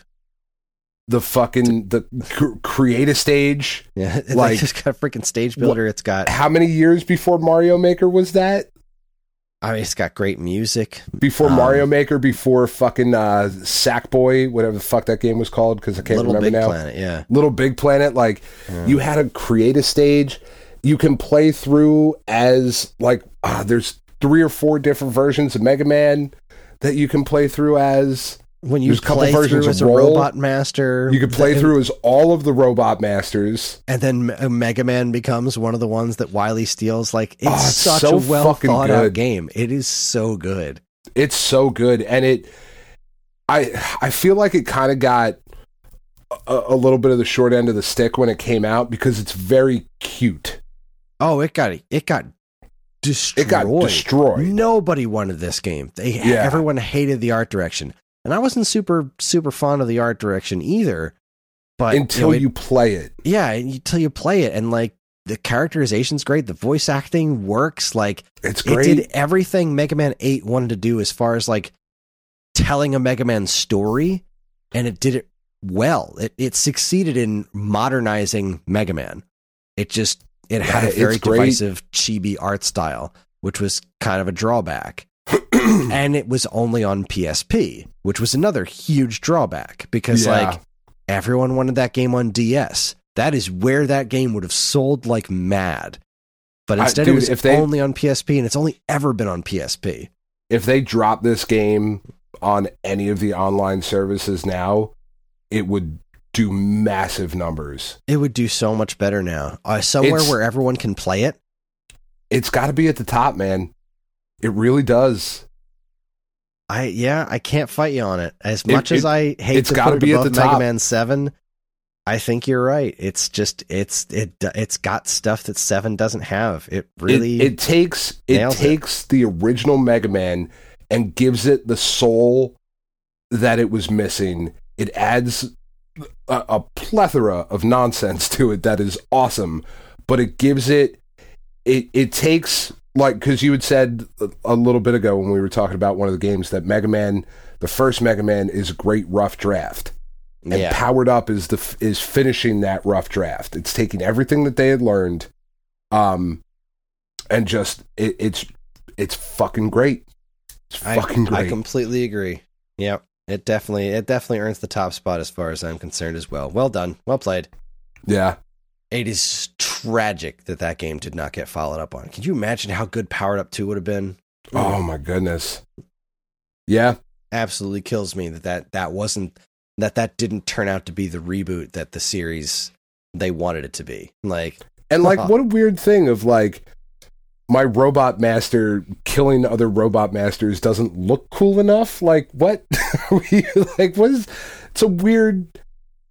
The fucking the create a stage, yeah. Like, it's got a freaking stage builder. What, it's got how many years before Mario Maker was that? I mean, it's got great music before um, Mario Maker, before fucking uh, Sackboy, whatever the fuck that game was called, because I can't Little remember Big now. Planet, yeah, Little Big Planet. Like, yeah. you had to create a stage. You can play through as, like, uh, there's three or four different versions of Mega Man that you can play through as. When you There's play through as a Roll. Robot Master. You could play the, through as all of the Robot Masters. And then Mega Man becomes one of the ones that Wily steals. Like, it's oh, such so a well thought good. out game. It is so good. It's so good. And it, I I feel like it kind of got a, a little bit of the short end of the stick when it came out, because it's very cute. Oh, it got it got destroyed. It got destroyed. Nobody wanted this game. They yeah. Everyone hated the art direction. And I wasn't super, super fond of the art direction either. But until you, know, it, you play it. Yeah, until you play it. And, like, the characterization's great. The voice acting works. Like, it's great. It did everything Mega Man eight wanted to do as far as, like, telling a Mega Man story. And it did it well. It it succeeded in modernizing Mega Man. It just, it yeah, had a very divisive chibi art style, which was kind of a drawback. And it was only on P S P, which was another huge drawback, because yeah. like everyone wanted that game on D S. That is where that game would have sold like mad. But instead I, dude, it was if they, only on P S P, and it's only ever been on P S P. If they drop this game on any of the online services now, it would do massive numbers. It would do so much better now. Uh, somewhere it's, where everyone can play it. It's got to be at the top, man. It really does. I yeah, I can't fight you on it. As much it, it, as I hate it's to gotta put it be above at the top. Mega Man seven, I think you're right. It's just it's it it's got stuff that seven doesn't have. It really it, it takes it takes it. the original Mega Man and gives it the soul that it was missing. It adds a, a plethora of nonsense to it that is awesome, but it gives it it it takes. Like, because you had said a little bit ago when we were talking about one of the games that Mega Man, the first Mega Man, is a great rough draft. And yeah. Powered Up is the is finishing that rough draft. It's taking everything that they had learned, um, and just, it, it's it's fucking great. It's fucking I, great. I completely agree. Yep. It definitely, it definitely earns the top spot as far as I'm concerned as well. Well done. Well played. Yeah. It is tragic that that game did not get followed up on. Can you imagine how good Powered Up two would have been? Oh, my goodness. Yeah. Absolutely kills me that that, that wasn't, that that didn't turn out to be the reboot that the series, they wanted it to be. Like, and like, uh-huh. what a weird thing of, like, my Robot Master killing other Robot Masters doesn't look cool enough. Like, what? Like, what is, it's a weird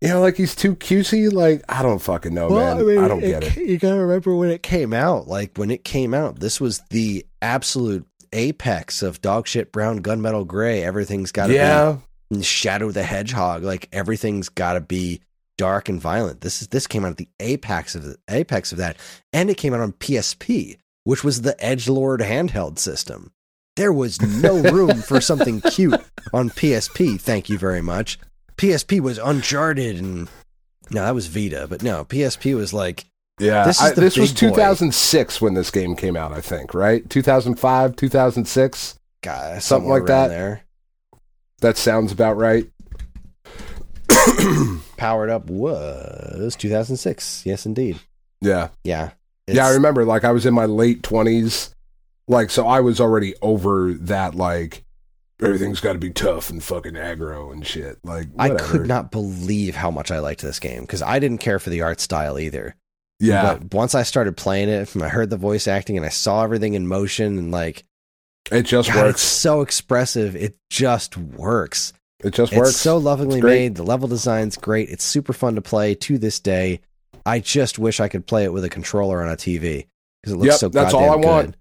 You know, like he's too cutesy. Like, I don't fucking know, well, man. I, mean, I don't it, get it. You gotta remember when it came out. Like when it came out, this was the absolute apex of dog shit brown, gunmetal gray. Everything's gotta yeah. be Shadow the Hedgehog. Like everything's gotta be dark and violent. This is this came out at the apex of the apex of that, and it came out on P S P, which was the edgelord handheld system. There was no room for something cute on P S P. Thank you very much. P S P was Uncharted, and no, that was Vita, but no, P S P was like, yeah, this, is I, the this was two thousand six boy. When this game came out, I think, right? two thousand five, two thousand six, God, something like that. There. That sounds about right. Powered Up was two thousand six. Yes, indeed. Yeah. Yeah. Yeah, I remember, like, I was in my late twenties, like, so I was already over that, like, everything's got to be tough and fucking aggro and shit. Like, whatever. I could not believe how much I liked this game because I didn't care for the art style either. Yeah. But once I started playing it, and I heard the voice acting and I saw everything in motion and like, it just God, works. It's so expressive. It just works. It just it's works. It's so lovingly made. The level design's great. It's super fun to play to this day. I just wish I could play it with a controller on a T V because it looks yep, so goddamn good. That's all I want.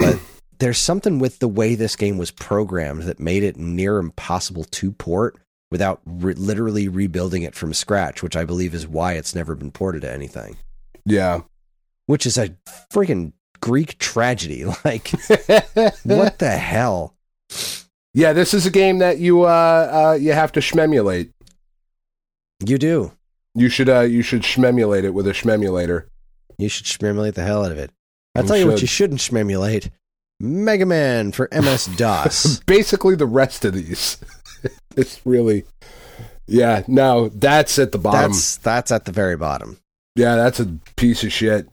But there's something with the way this game was programmed that made it near impossible to port without re- literally rebuilding it from scratch, which I believe is why it's never been ported to anything. Yeah. Which is a freaking Greek tragedy. Like, what the hell? Yeah, this is a game that you uh, uh, you have to shmemulate. You do. You should uh, you should shmemulate it with a shmemulator. You should shmemulate the hell out of it. I'll you tell you should. What you shouldn't shmemulate. Mega Man for M S DOS. Basically the rest of these. It's really... Yeah, no, that's at the bottom. That's, that's at the very bottom. Yeah, that's a piece of shit.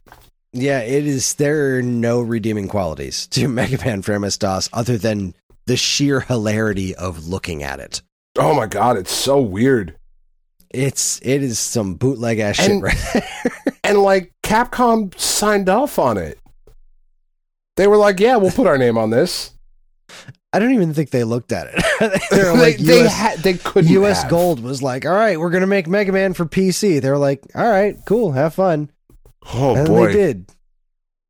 Yeah, it is... There are no redeeming qualities to Mega Man for M S DOS other than the sheer hilarity of looking at it. Oh my god, it's so weird. It's it is some bootleg ass shit right there. And like Capcom signed off on it. They were like, "Yeah, we'll put our name on this." I don't even think they looked at it. they were like, they, U S, they, ha- they couldn't. U S have. Gold was like, "All right, we're gonna make Mega Man for P C." They were like, "All right, cool, have fun." Oh and boy, they did.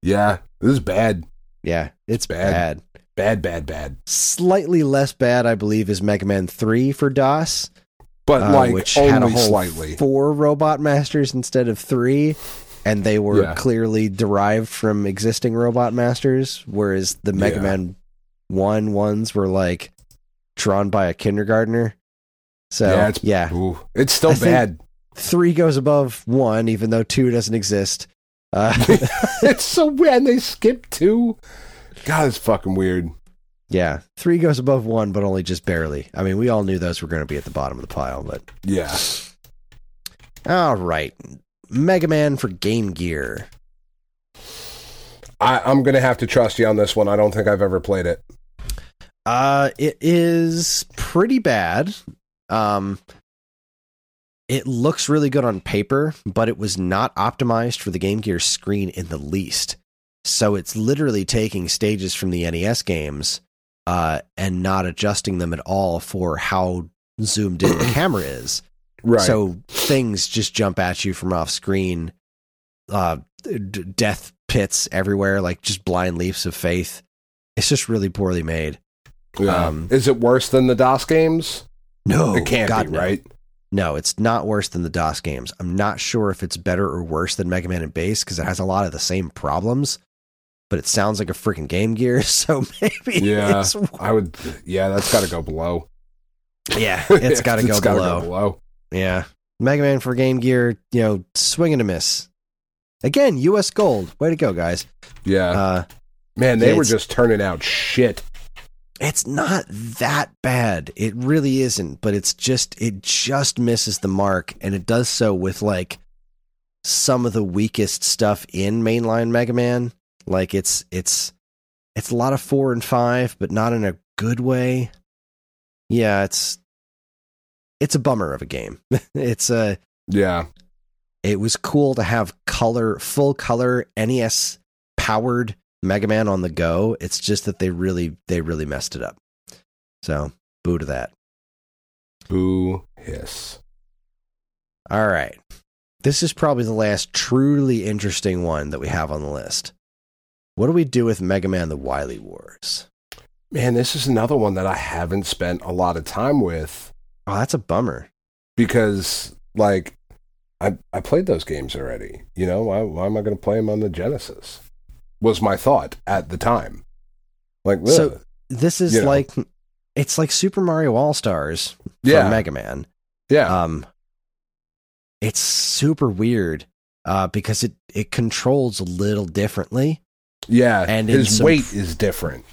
Yeah, this is bad. Yeah, it's bad. bad, bad, bad, bad. Slightly less bad, I believe, is Mega Man three for DOS. But uh, like which only had a whole slightly four robot masters instead of three, and they were yeah. clearly derived from existing robot masters, whereas the Mega yeah. Man one ones were like drawn by a kindergartner. So yeah, it's, yeah. Ooh, it's still I bad. Three goes above one, even though two doesn't exist. Uh, it's so weird. And they skip two. God, it's fucking weird. Yeah, three goes above one, but only just barely. I mean, we all knew those were going to be at the bottom of the pile, but... Yeah. All right. Mega Man for Game Gear. I, I'm going to have to trust you on this one. I don't think I've ever played it. Uh, it is pretty bad. Um, it looks really good on paper, but it was not optimized for the Game Gear screen in the least. So it's literally taking stages from the N E S games... Uh, and not adjusting them at all for how zoomed in the camera is. Right. So things just jump at you from off screen. Uh, d- death pits everywhere, like just blind leaps of faith. It's just really poorly made. Yeah. Um, is it worse than the DOS games? No, it can't God, be, no. right? No, it's not worse than the DOS games. I'm not sure if it's better or worse than Mega Man and Bass because it has a lot of the same problems. But it sounds like a freaking Game Gear, so maybe yeah, it's I would. Yeah, that's got to go below. Yeah, it's got to go below. Yeah, Mega Man for Game Gear, you know, swing and a miss. Again, U S Gold, way to go, guys. Yeah, uh, man, they were just turning out shit. It's not that bad. It really isn't, but it's just it just misses the mark, and it does so with like some of the weakest stuff in mainline Mega Man. Like it's it's it's a lot of four and five, but not in a good way. Yeah, it's it's a bummer of a game. It's a yeah. It was cool to have color, full color N E S powered Mega Man on the go. It's just that they really they really messed it up. So boo to that. Boo hiss. All right. This is probably the last truly interesting one that we have on the list. What do we do with Mega Man The Wily Wars? Man, this is another one that I haven't spent a lot of time with. Oh, that's a bummer. Because, like, I I played those games already. You know, why, why am I going to play them on the Genesis? Was my thought at the time. Like, ugh. So this is you like, know. It's like Super Mario All-Stars from yeah. Mega Man. Yeah. Um, it's super weird uh, because it, it controls a little differently. Yeah, and his some, weight is different.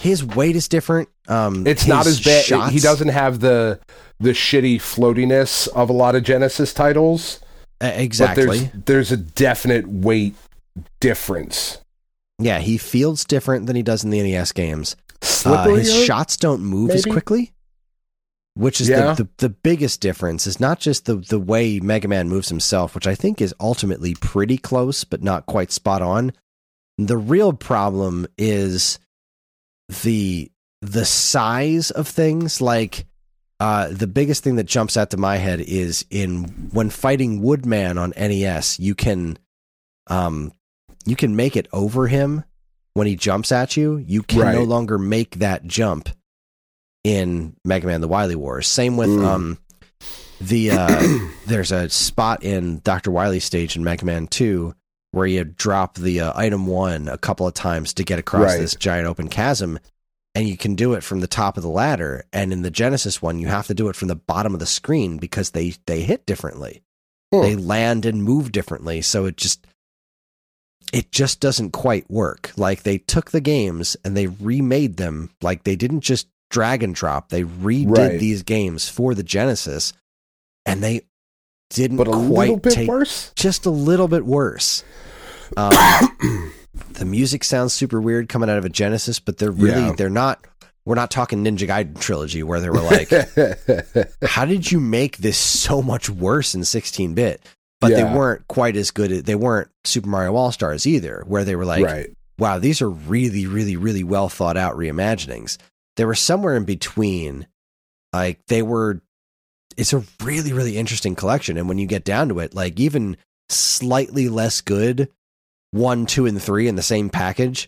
His weight is different. Um, it's not as bad. Shots, he doesn't have the the shitty floatiness of a lot of Genesis titles. Uh, exactly. But there's, there's a definite weight difference. Yeah, he feels different than he does in the N E S games. Uh, his shots don't move maybe? as quickly, which is yeah. the, the, the biggest difference. Is not just the, the way Mega Man moves himself, which I think is ultimately pretty close, but not quite spot on. The real problem is the the size of things. Like, uh, the biggest thing that jumps out to my head is in when fighting Woodman on N E S, you can um you can make it over him when he jumps at you. You can right. no longer make that jump in Mega Man The Wily Wars. Same with mm. um the uh, there's a spot in Doctor Wily's stage in Mega Man two where you drop the uh, item one a couple of times to get across right. this giant open chasm, and you can do it from the top of the ladder. And in the Genesis one, you have to do it from the bottom of the screen because they, they hit differently. Hmm. They land and move differently. So it just, it just doesn't quite work. Like, they took the games and they remade them. Like, they didn't just drag and drop. They redid right. these games for the Genesis, and they didn't but a quite little bit take, worse? Just a little bit worse. Um, the music sounds super weird coming out of a Genesis, but they're really, yeah. they're not, we're not talking Ninja Gaiden trilogy where they were like, how did you make this so much worse in sixteen bit? But yeah. they weren't quite as good. At, they weren't Super Mario All-Stars either, where they were like, right. wow, these are really, really, really well thought out reimaginings. They were somewhere in between. Like, they were, it's a really, really interesting collection. And when you get down to it, like, even slightly less good one, two, and three in the same package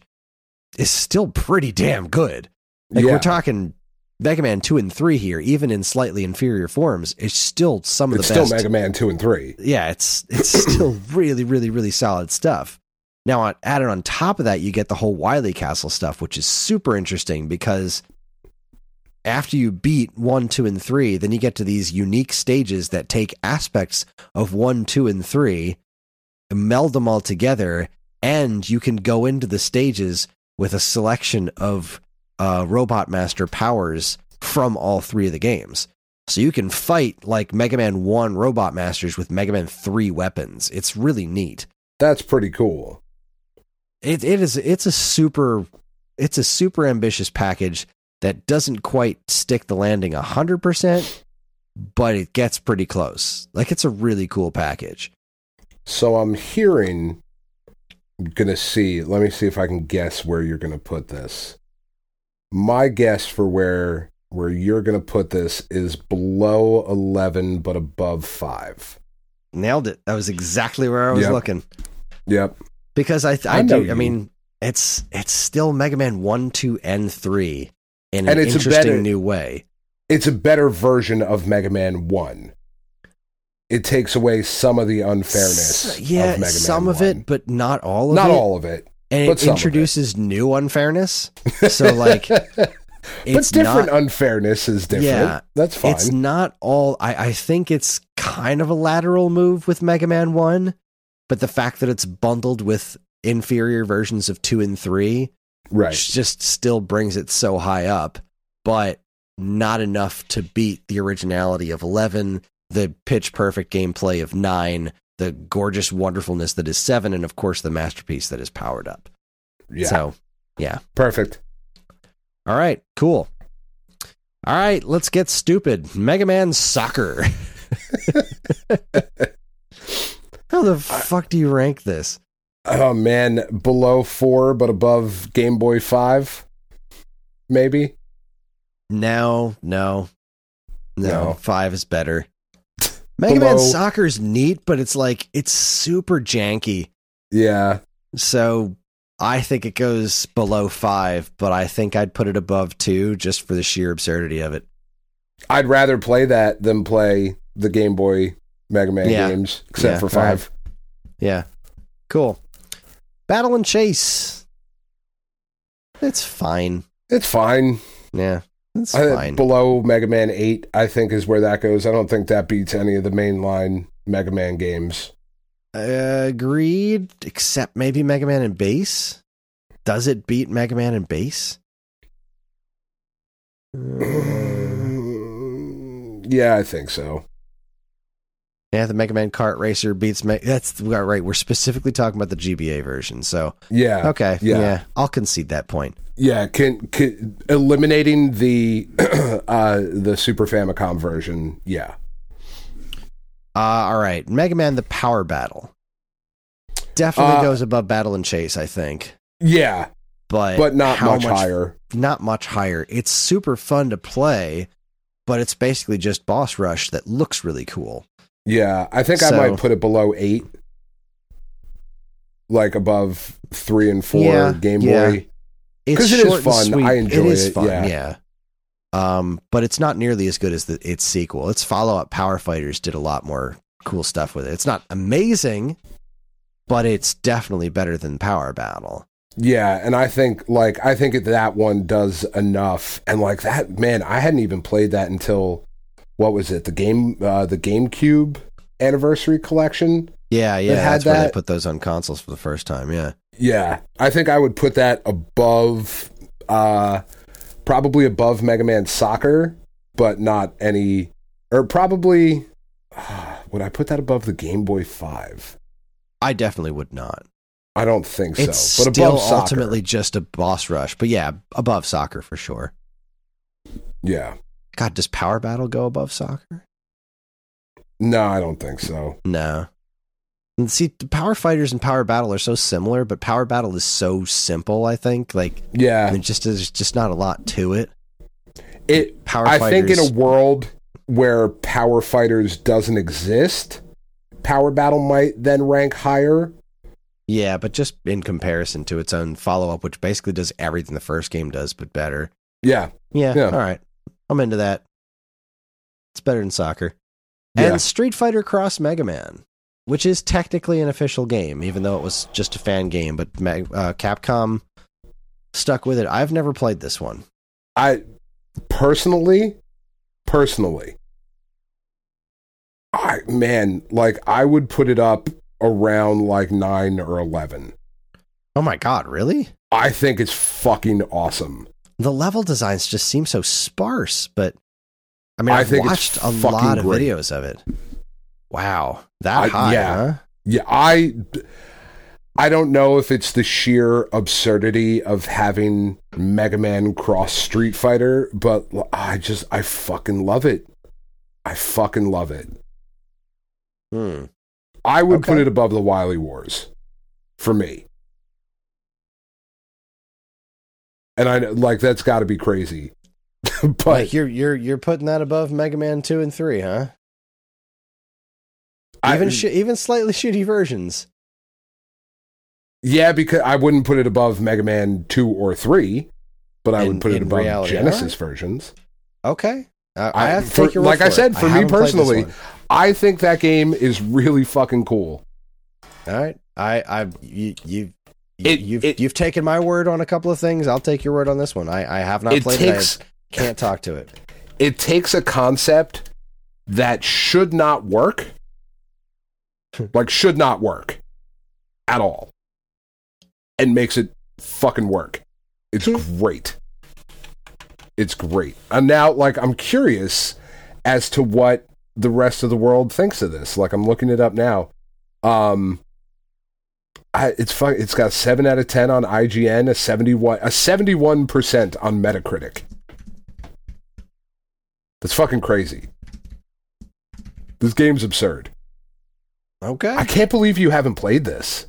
is still pretty damn good. Like, yeah. we're talking Mega Man two and three here, even in slightly inferior forms, it's still some of it's the best. It's still Mega Man two and three. Yeah, it's it's still really, really, really solid stuff. Now, on, added on top of that, you get the whole Wily Castle stuff, which is super interesting because after you beat one, two, and three, then you get to these unique stages that take aspects of one, two, and three, meld them all together, and you can go into the stages with a selection of uh, Robot Master powers from all three of the games. So you can fight, like, Mega Man one Robot Masters with Mega Man three weapons. It's really neat. That's pretty cool. It it is. It's a super. It's a super ambitious package that doesn't quite stick the landing one hundred percent, but it gets pretty close. Like, it's a really cool package. So I'm hearing, I'm going to see, let me see if I can guess where you're going to put this. My guess for where where you're going to put this is below eleven, but above five. Nailed it. That was exactly where I was yep. looking. Yep. Because I, I, I do, you. I mean, it's, it's still Mega Man one, two, and three. In and an it's interesting a better, new way. It's a better version of Mega Man one. It takes away some of the unfairness S- yeah, of Mega some Man of one. It, but not all of not it. Not all of it. And but it introduces it. new unfairness. So, like, it's but different not, unfairness is different. Yeah, that's fine. It's not all. I, I think it's kind of a lateral move with Mega Man one, but the fact that it's bundled with inferior versions of two and three. Right. Which just still brings it so high up, but not enough to beat the originality of eleven, the pitch perfect gameplay of nine, the gorgeous wonderfulness that is seven, and of course the masterpiece that is Powered Up. Yeah. So, yeah. Perfect. All right, cool. All right, let's get stupid. Mega Man Soccer. How the fuck do you rank this? Oh, man, below four, but above Game Boy five, maybe? No, no, no, no. five is better. Mega below. Man Soccer is neat, but it's like, it's super janky. Yeah. So I think it goes below five, but I think I'd put it above two just for the sheer absurdity of it. I'd rather play that than play the Game Boy Mega Man yeah. games, except yeah, for five. Right. Yeah. Cool. Battle and Chase. It's fine. It's fine. Yeah. It's I, fine. Below Mega Man eight, I think, is where that goes. I don't think that beats any of the mainline Mega Man games. Uh, agreed, except maybe Mega Man and Bass. Does it beat Mega Man and Bass? Yeah, I think so. Yeah, the Mega Man Kart Racer beats Mega... That's right. We're specifically talking about the G B A version, so... Yeah. Okay, yeah. yeah I'll concede that point. Yeah, can, can, eliminating the uh, the Super Famicom version, yeah. Uh, all right, Mega Man The Power Battle. Definitely uh, goes above Battle and Chase, I think. Yeah, but, but not much, much higher. Not much higher. It's super fun to play, but it's basically just boss rush that looks really cool. Yeah, I think so, I might put it below eight, like above three and four yeah, Game yeah. Boy. Because it is fun. I enjoy it. Is it. Fun, yeah. yeah. Um, but it's not nearly as good as the, its sequel. Its follow-up, Power Fighters, did a lot more cool stuff with it. It's not amazing, but it's definitely better than Power Battle. Yeah, and I think like I think that one does enough. And like that, man, I hadn't even played that until. What was it? The game, uh, the GameCube anniversary collection. Yeah, yeah, that had that's that. Where they put those on consoles for the first time. Yeah, yeah. I think I would put that above, uh, probably above Mega Man Soccer, but not any, or probably uh, would I put that above the Game Boy Five? I definitely would not. I don't think so. It's but still above soccer. Ultimately just a boss rush. But yeah, above Soccer for sure. Yeah. God, does Power Battle go above Soccer? No, I don't think so. No. And see, Power Fighters and Power Battle are so similar, but Power Battle is so simple, I think. Like, yeah. There's just, there's just not a lot to it. It Power I Fighters, think in a world where Power Fighters doesn't exist, Power Battle might then rank higher. Yeah, but just in comparison to its own follow-up, which basically does everything the first game does, but better. Yeah. Yeah, yeah. All right. I'm into that. It's better than Soccer. Yeah. And Street Fighter Cross Mega Man, which is technically an official game, even though it was just a fan game, but uh, Capcom stuck with it. I've never played this one. I personally, personally, I man, like I would put it up around like nine or eleven. Oh my God, really? I think it's fucking awesome. The level designs just seem so sparse, but I mean, I've I watched a lot of great. videos of it. Wow. That I, high, yeah. huh? Yeah, I, I don't know if it's the sheer absurdity of having Mega Man cross Street Fighter, but I just, I fucking love it. I fucking love it. Hmm. I would okay. put it above the Wily Wars for me. And I like that's got to be crazy, but like you're you're you're putting that above Mega Man two and three, huh? Even I, sh- even slightly shitty versions. Yeah, because I wouldn't put it above Mega Man two or three, but I in, would put it above reality, Genesis right. versions. Okay, uh, I, I have to for, take your word like for I said it. for I me personally, I think that game is really fucking cool. All right, I I you. you It, you've it, you've taken my word on a couple of things. I'll take your word on this one. I, I have not it played takes, it. I can't talk to it. It takes a concept that should not work. Like, should not work at all. And makes it fucking work. It's great. It's great. And now, like, I'm curious as to what the rest of the world thinks of this. Like, I'm looking it up now. Um... I, it's fun. It's got a seven out of ten on I G N, a seventy-one, a seventy-one percent on Metacritic. That's fucking crazy. This game's absurd. Okay, I can't believe you haven't played this.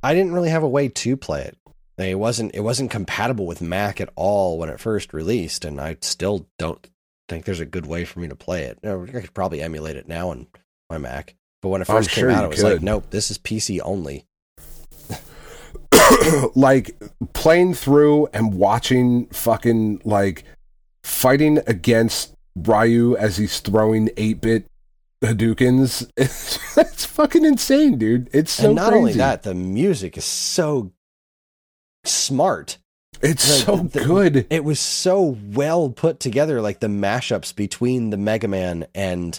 I didn't really have a way to play it. It wasn't. It wasn't compatible with Mac at all when it first released, and I still don't think there's a good way for me to play it. I could probably emulate it now and. my Mac. But when it first I'm came sure out, it was could. like, nope, this is P C only. Like, playing through and watching fucking, like, fighting against Ryu as he's throwing eight-bit Hadoukens. It's, it's fucking insane, dude. It's so and not crazy. Only that, the music is so smart. It's like, so the, good. It was so well put together, like the mashups between the Mega Man and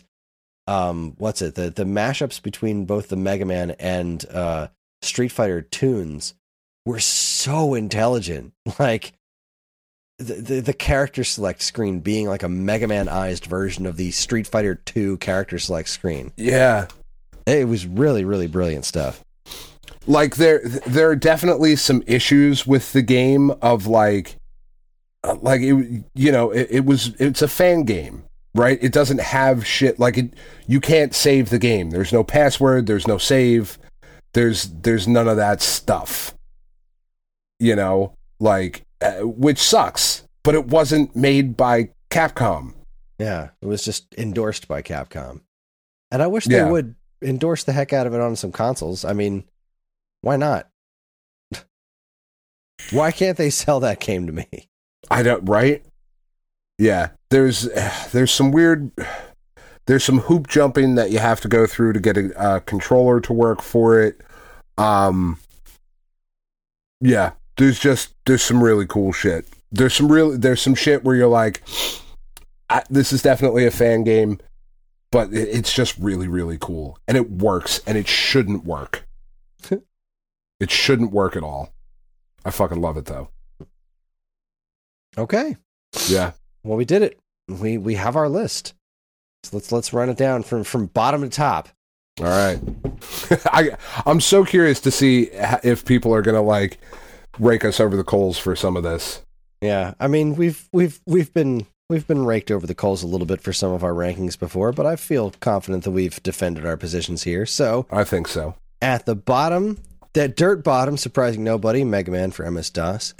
um, what's it? The the mashups between both the Mega Man and uh, Street Fighter tunes were so intelligent. Like the, the the character select screen being like a Mega Man-ized version of the Street Fighter two character select screen. Yeah, it was really really brilliant stuff. Like, there there are definitely some issues with the game of, like, like it, you know, it, it was, it's a fan game, right? It doesn't have shit, like, it, you can't save the game. There's no password, there's no save, there's, there's none of that stuff, you know? Like, uh, which sucks, but it wasn't made by Capcom. Yeah, it was just endorsed by Capcom. And I wish they yeah. would endorse the heck out of it on some consoles. I mean... Why not? Why can't they sell that game to me? I don't, right? Yeah, there's there's some weird, there's some hoop jumping that you have to go through to get a, a controller to work for it. Um, yeah, there's just, there's some really cool shit. There's some real, there's some shit where you're like, I, this is definitely a fan game, but it, it's just really, really cool. And it works, and it shouldn't work. It shouldn't work at all. I fucking love it, though. Okay. Yeah. Well, we did it. We we have our list. So let's let's run it down from, from bottom to top. All right. I I'm so curious to see if people are gonna like rake us over the coals for some of this. Yeah. I mean, we've we've we've been we've been raked over the coals a little bit for some of our rankings before, but I feel confident that we've defended our positions here. So I think so. At the bottom. That dirt bottom, surprising nobody, Mega Man for M S DOS,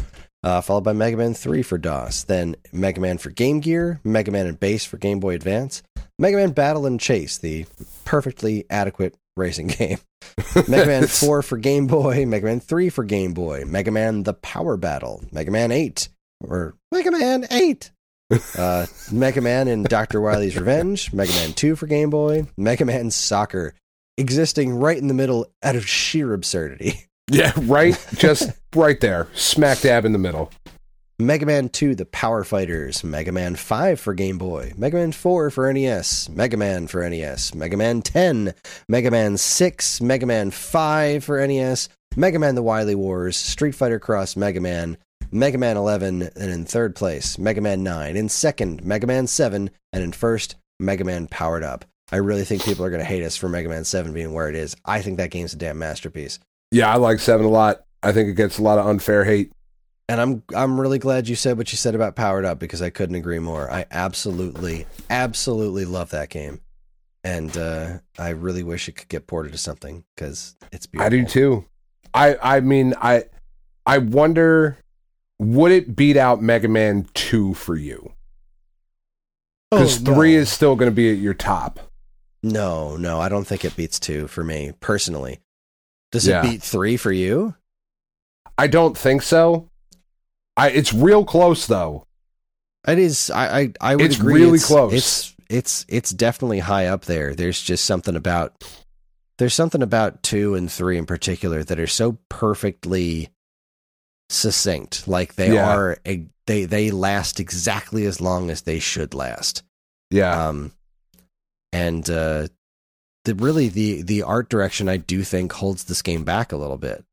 uh, followed by Mega Man three for DOS, then Mega Man for Game Gear, Mega Man and Bass for Game Boy Advance, Mega Man Battle and Chase, the perfectly adequate racing game, Mega Man four for Game Boy, Mega Man three for Game Boy, Mega Man The Power Battle, Mega Man eight, or Mega Man eight, uh, Mega Man and Doctor Wily's Revenge, Mega Man two for Game Boy, Mega Man Soccer, existing right in the middle out of sheer absurdity. Yeah, right? Just right there. Smack dab in the middle. Mega Man two, The Power Fighters. Mega Man five for Game Boy. Mega Man four for N E S. Mega Man for N E S. Mega Man ten. Mega Man six. Mega Man five for N E S. Mega Man The Wily Wars. Street Fighter Cross Mega Man. Mega Man eleven. And in third place, Mega Man nine. In second, Mega Man seven. And in first, Mega Man Powered Up. I really think people are going to hate us for Mega Man seven being where it is. I think that game's a damn masterpiece. Yeah, I like seven a lot. I think it gets a lot of unfair hate. And I'm I'm really glad you said what you said about Powered Up, because I couldn't agree more. I absolutely, absolutely love that game. And uh, I really wish it could get ported to something, because it's beautiful. I do too. I, I mean, I I wonder, would it beat out Mega Man two for you? Because oh, three no. is still going to be at your top. No, no, I don't think it beats two for me, personally. Does yeah. it beat three for you? I don't think so. I It's real close, though. It is. I, I, I would it's agree. Really it's really close. It's, it's, it's definitely high up there. There's just something about... There's something about two and three in particular that are so perfectly succinct. Like, they yeah. are... A, they, they last exactly as long as they should last. Yeah. Um... And uh, the, really, the, the art direction, I do think, holds this game back a little bit.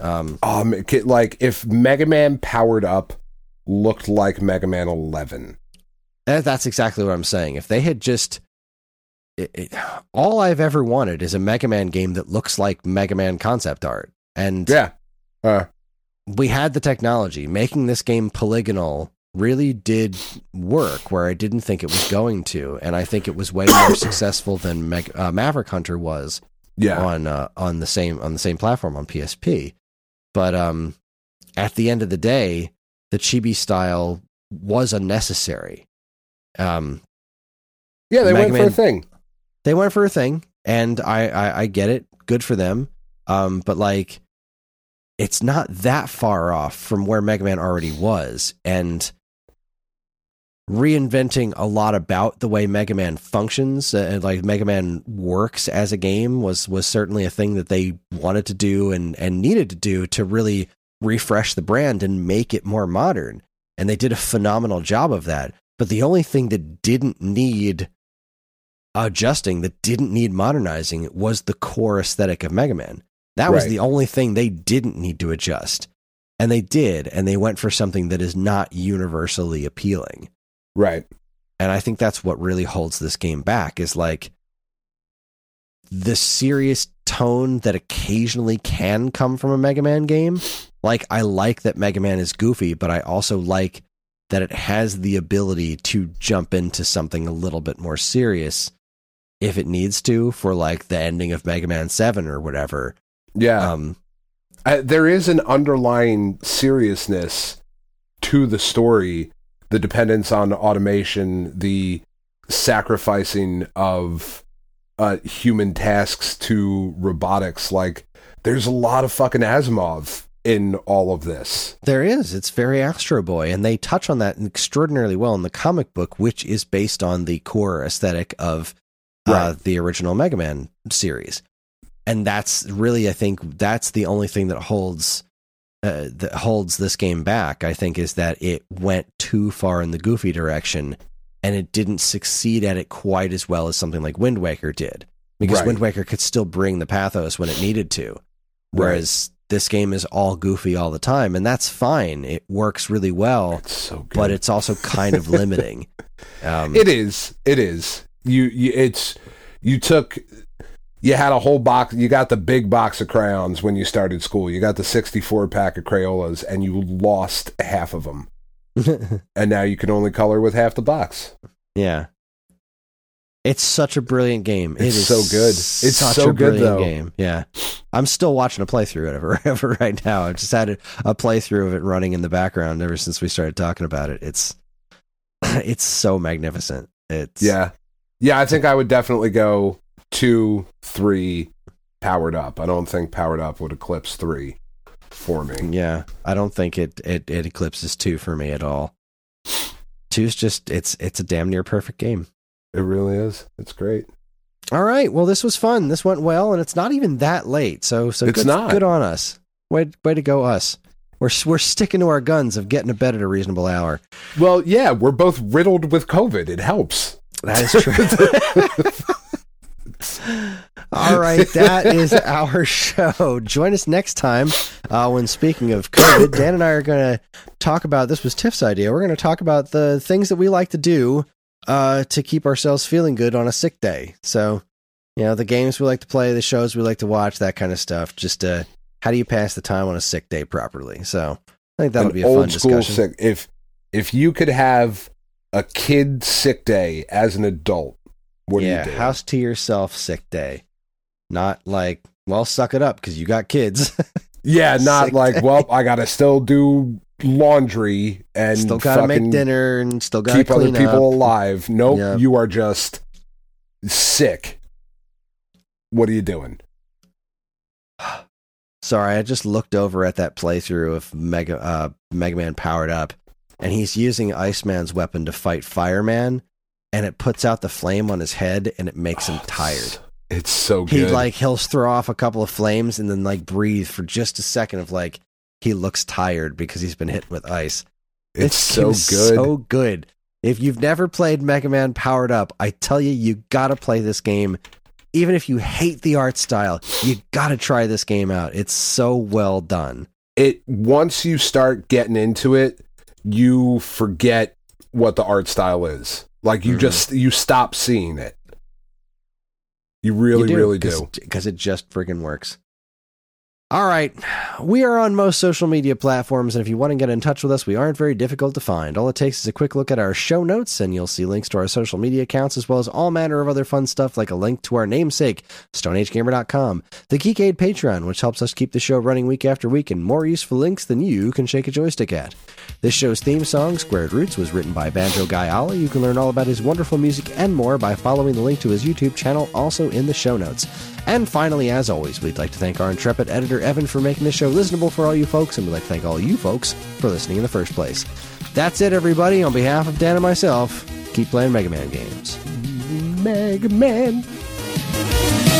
Um, um, like, if Mega Man Powered Up looked like Mega Man eleven. That, that's exactly what I'm saying. If they had just... It, it, all I've ever wanted is a Mega Man game that looks like Mega Man concept art. And yeah. Uh. we had the technology. Making this game polygonal... really did work where I didn't think it was going to, and I think it was way more successful than Meg- uh, Maverick Hunter was yeah. on uh, on the same on the same platform on P S P. But um, at the end of the day, the chibi style was unnecessary. Um, yeah, they Mega went Man, for a thing. They went for a thing, and I, I, I get it. Good for them. Um, but like, it's not that far off from where Mega Man already was, and reinventing a lot about the way Mega Man functions and uh, like Mega Man works as a game was, was certainly a thing that they wanted to do and, and needed to do to really refresh the brand and make it more modern. And they did a phenomenal job of that. But the only thing that didn't need adjusting, that didn't need modernizing, was the core aesthetic of Mega Man. That was right. The only thing they didn't need to adjust. And they did. And they went for something that is not universally appealing. Right. And I think that's what really holds this game back, is like the serious tone that occasionally can come from a Mega Man game. Like, I like that Mega Man is goofy, but I also like that it has the ability to jump into something a little bit more serious if it needs to, for like the ending of Mega Man seven or whatever. Yeah. Um, I, there is an underlying seriousness to the story, the dependence on automation, the sacrificing of uh, human tasks to robotics. Like, there's a lot of fucking Asimov in all of this. There is. It's very Astro Boy, and they touch on that extraordinarily well in the comic book, which is based on the core aesthetic of uh, right. the original Mega Man series. And that's really, I think, that's the only thing that holds uh, that holds this game back, I think, is that it went too far in the goofy direction, and it didn't succeed at it quite as well as something like Wind Waker did, because right. Wind Waker could still bring the pathos when it needed to, whereas... Right. This game is all goofy all the time, and that's fine. It works really well, it's so good. But it's also kind of limiting. Um, it is. It is. You, you. It's. You took. You had a whole box. You got the big box of crayons when you started school. You got the sixty-four pack of Crayolas, and you lost half of them. And now you can only color with half the box. Yeah. It's such a brilliant game. It's it is so good. It's such so a good though. Game. Yeah. I'm still watching a playthrough of it right now. I've just had a playthrough of it running in the background ever since we started talking about it. It's it's so magnificent. It's Yeah. Yeah, I think I would definitely go two, three, Powered Up. I don't think Powered Up would eclipse three for me. Yeah. I don't think it it, it eclipses two for me at all. Two's just it's it's a damn near perfect game. It really is. It's great. All right. Well, this was fun. This went well, and it's not even that late. So, so it's good, not. Good on us. Way, way to go, us. We're we're sticking to our guns of getting to bed at a reasonable hour. Well, yeah, we're both riddled with COVID. It helps. That is true. All right. That is our show. Join us next time uh, when, speaking of COVID, Dan and I are going to talk about, this was Tiff's idea, we're going to talk about the things that we like to do Uh, to keep ourselves feeling good on a sick day. So, you know, the games we like to play, the shows we like to watch, that kind of stuff. Just uh, how do you pass the time on a sick day properly? So I think that'll be a fun discussion. Old school sick. If if you could have a kid sick day as an adult, what do you do? Yeah, house to yourself sick day. Not like, well, suck it up because you got kids. Yeah, not like, well, I gotta still do laundry and still gotta make dinner and still gotta keep other people alive. Nope, yep. You are just sick. What are you doing? Sorry, I just looked over at that playthrough of Mega uh, Mega Man Powered Up, and he's using Iceman's weapon to fight Fireman, and it puts out the flame on his head, and it makes him tired. It's so good. He like he'll throw off a couple of flames and then like breathe for just a second of like. He looks tired because he's been hit with ice. It's so good. So good. If you've never played Mega Man Powered Up, I tell you, you gotta play this game. Even if you hate the art style, you gotta try this game out. It's so well done. It once you start getting into it, you forget what the art style is. Like you mm-hmm. just you stop seeing it. You really, you do, really do because it just friggin' works. All right, we are on most social media platforms, and if you want to get in touch with us, we aren't very difficult to find. All it takes is a quick look at our show notes, and you'll see links to our social media accounts, as well as all manner of other fun stuff, like a link to our namesake, Stone Age Gamer dot com, the Geekade Patreon, which helps us keep the show running week after week, and more useful links than you can shake a joystick at. This show's theme song, Squared Roots, was written by Banjo Guy Ollie. You can learn all about his wonderful music and more by following the link to his YouTube channel, also in the show notes. And finally, as always, we'd like to thank our intrepid editor, Evan, for making this show listenable for all you folks, and we'd like to thank all you folks for listening in the first place. That's it, everybody. On behalf of Dan and myself, keep playing Mega Man games. Mega Man.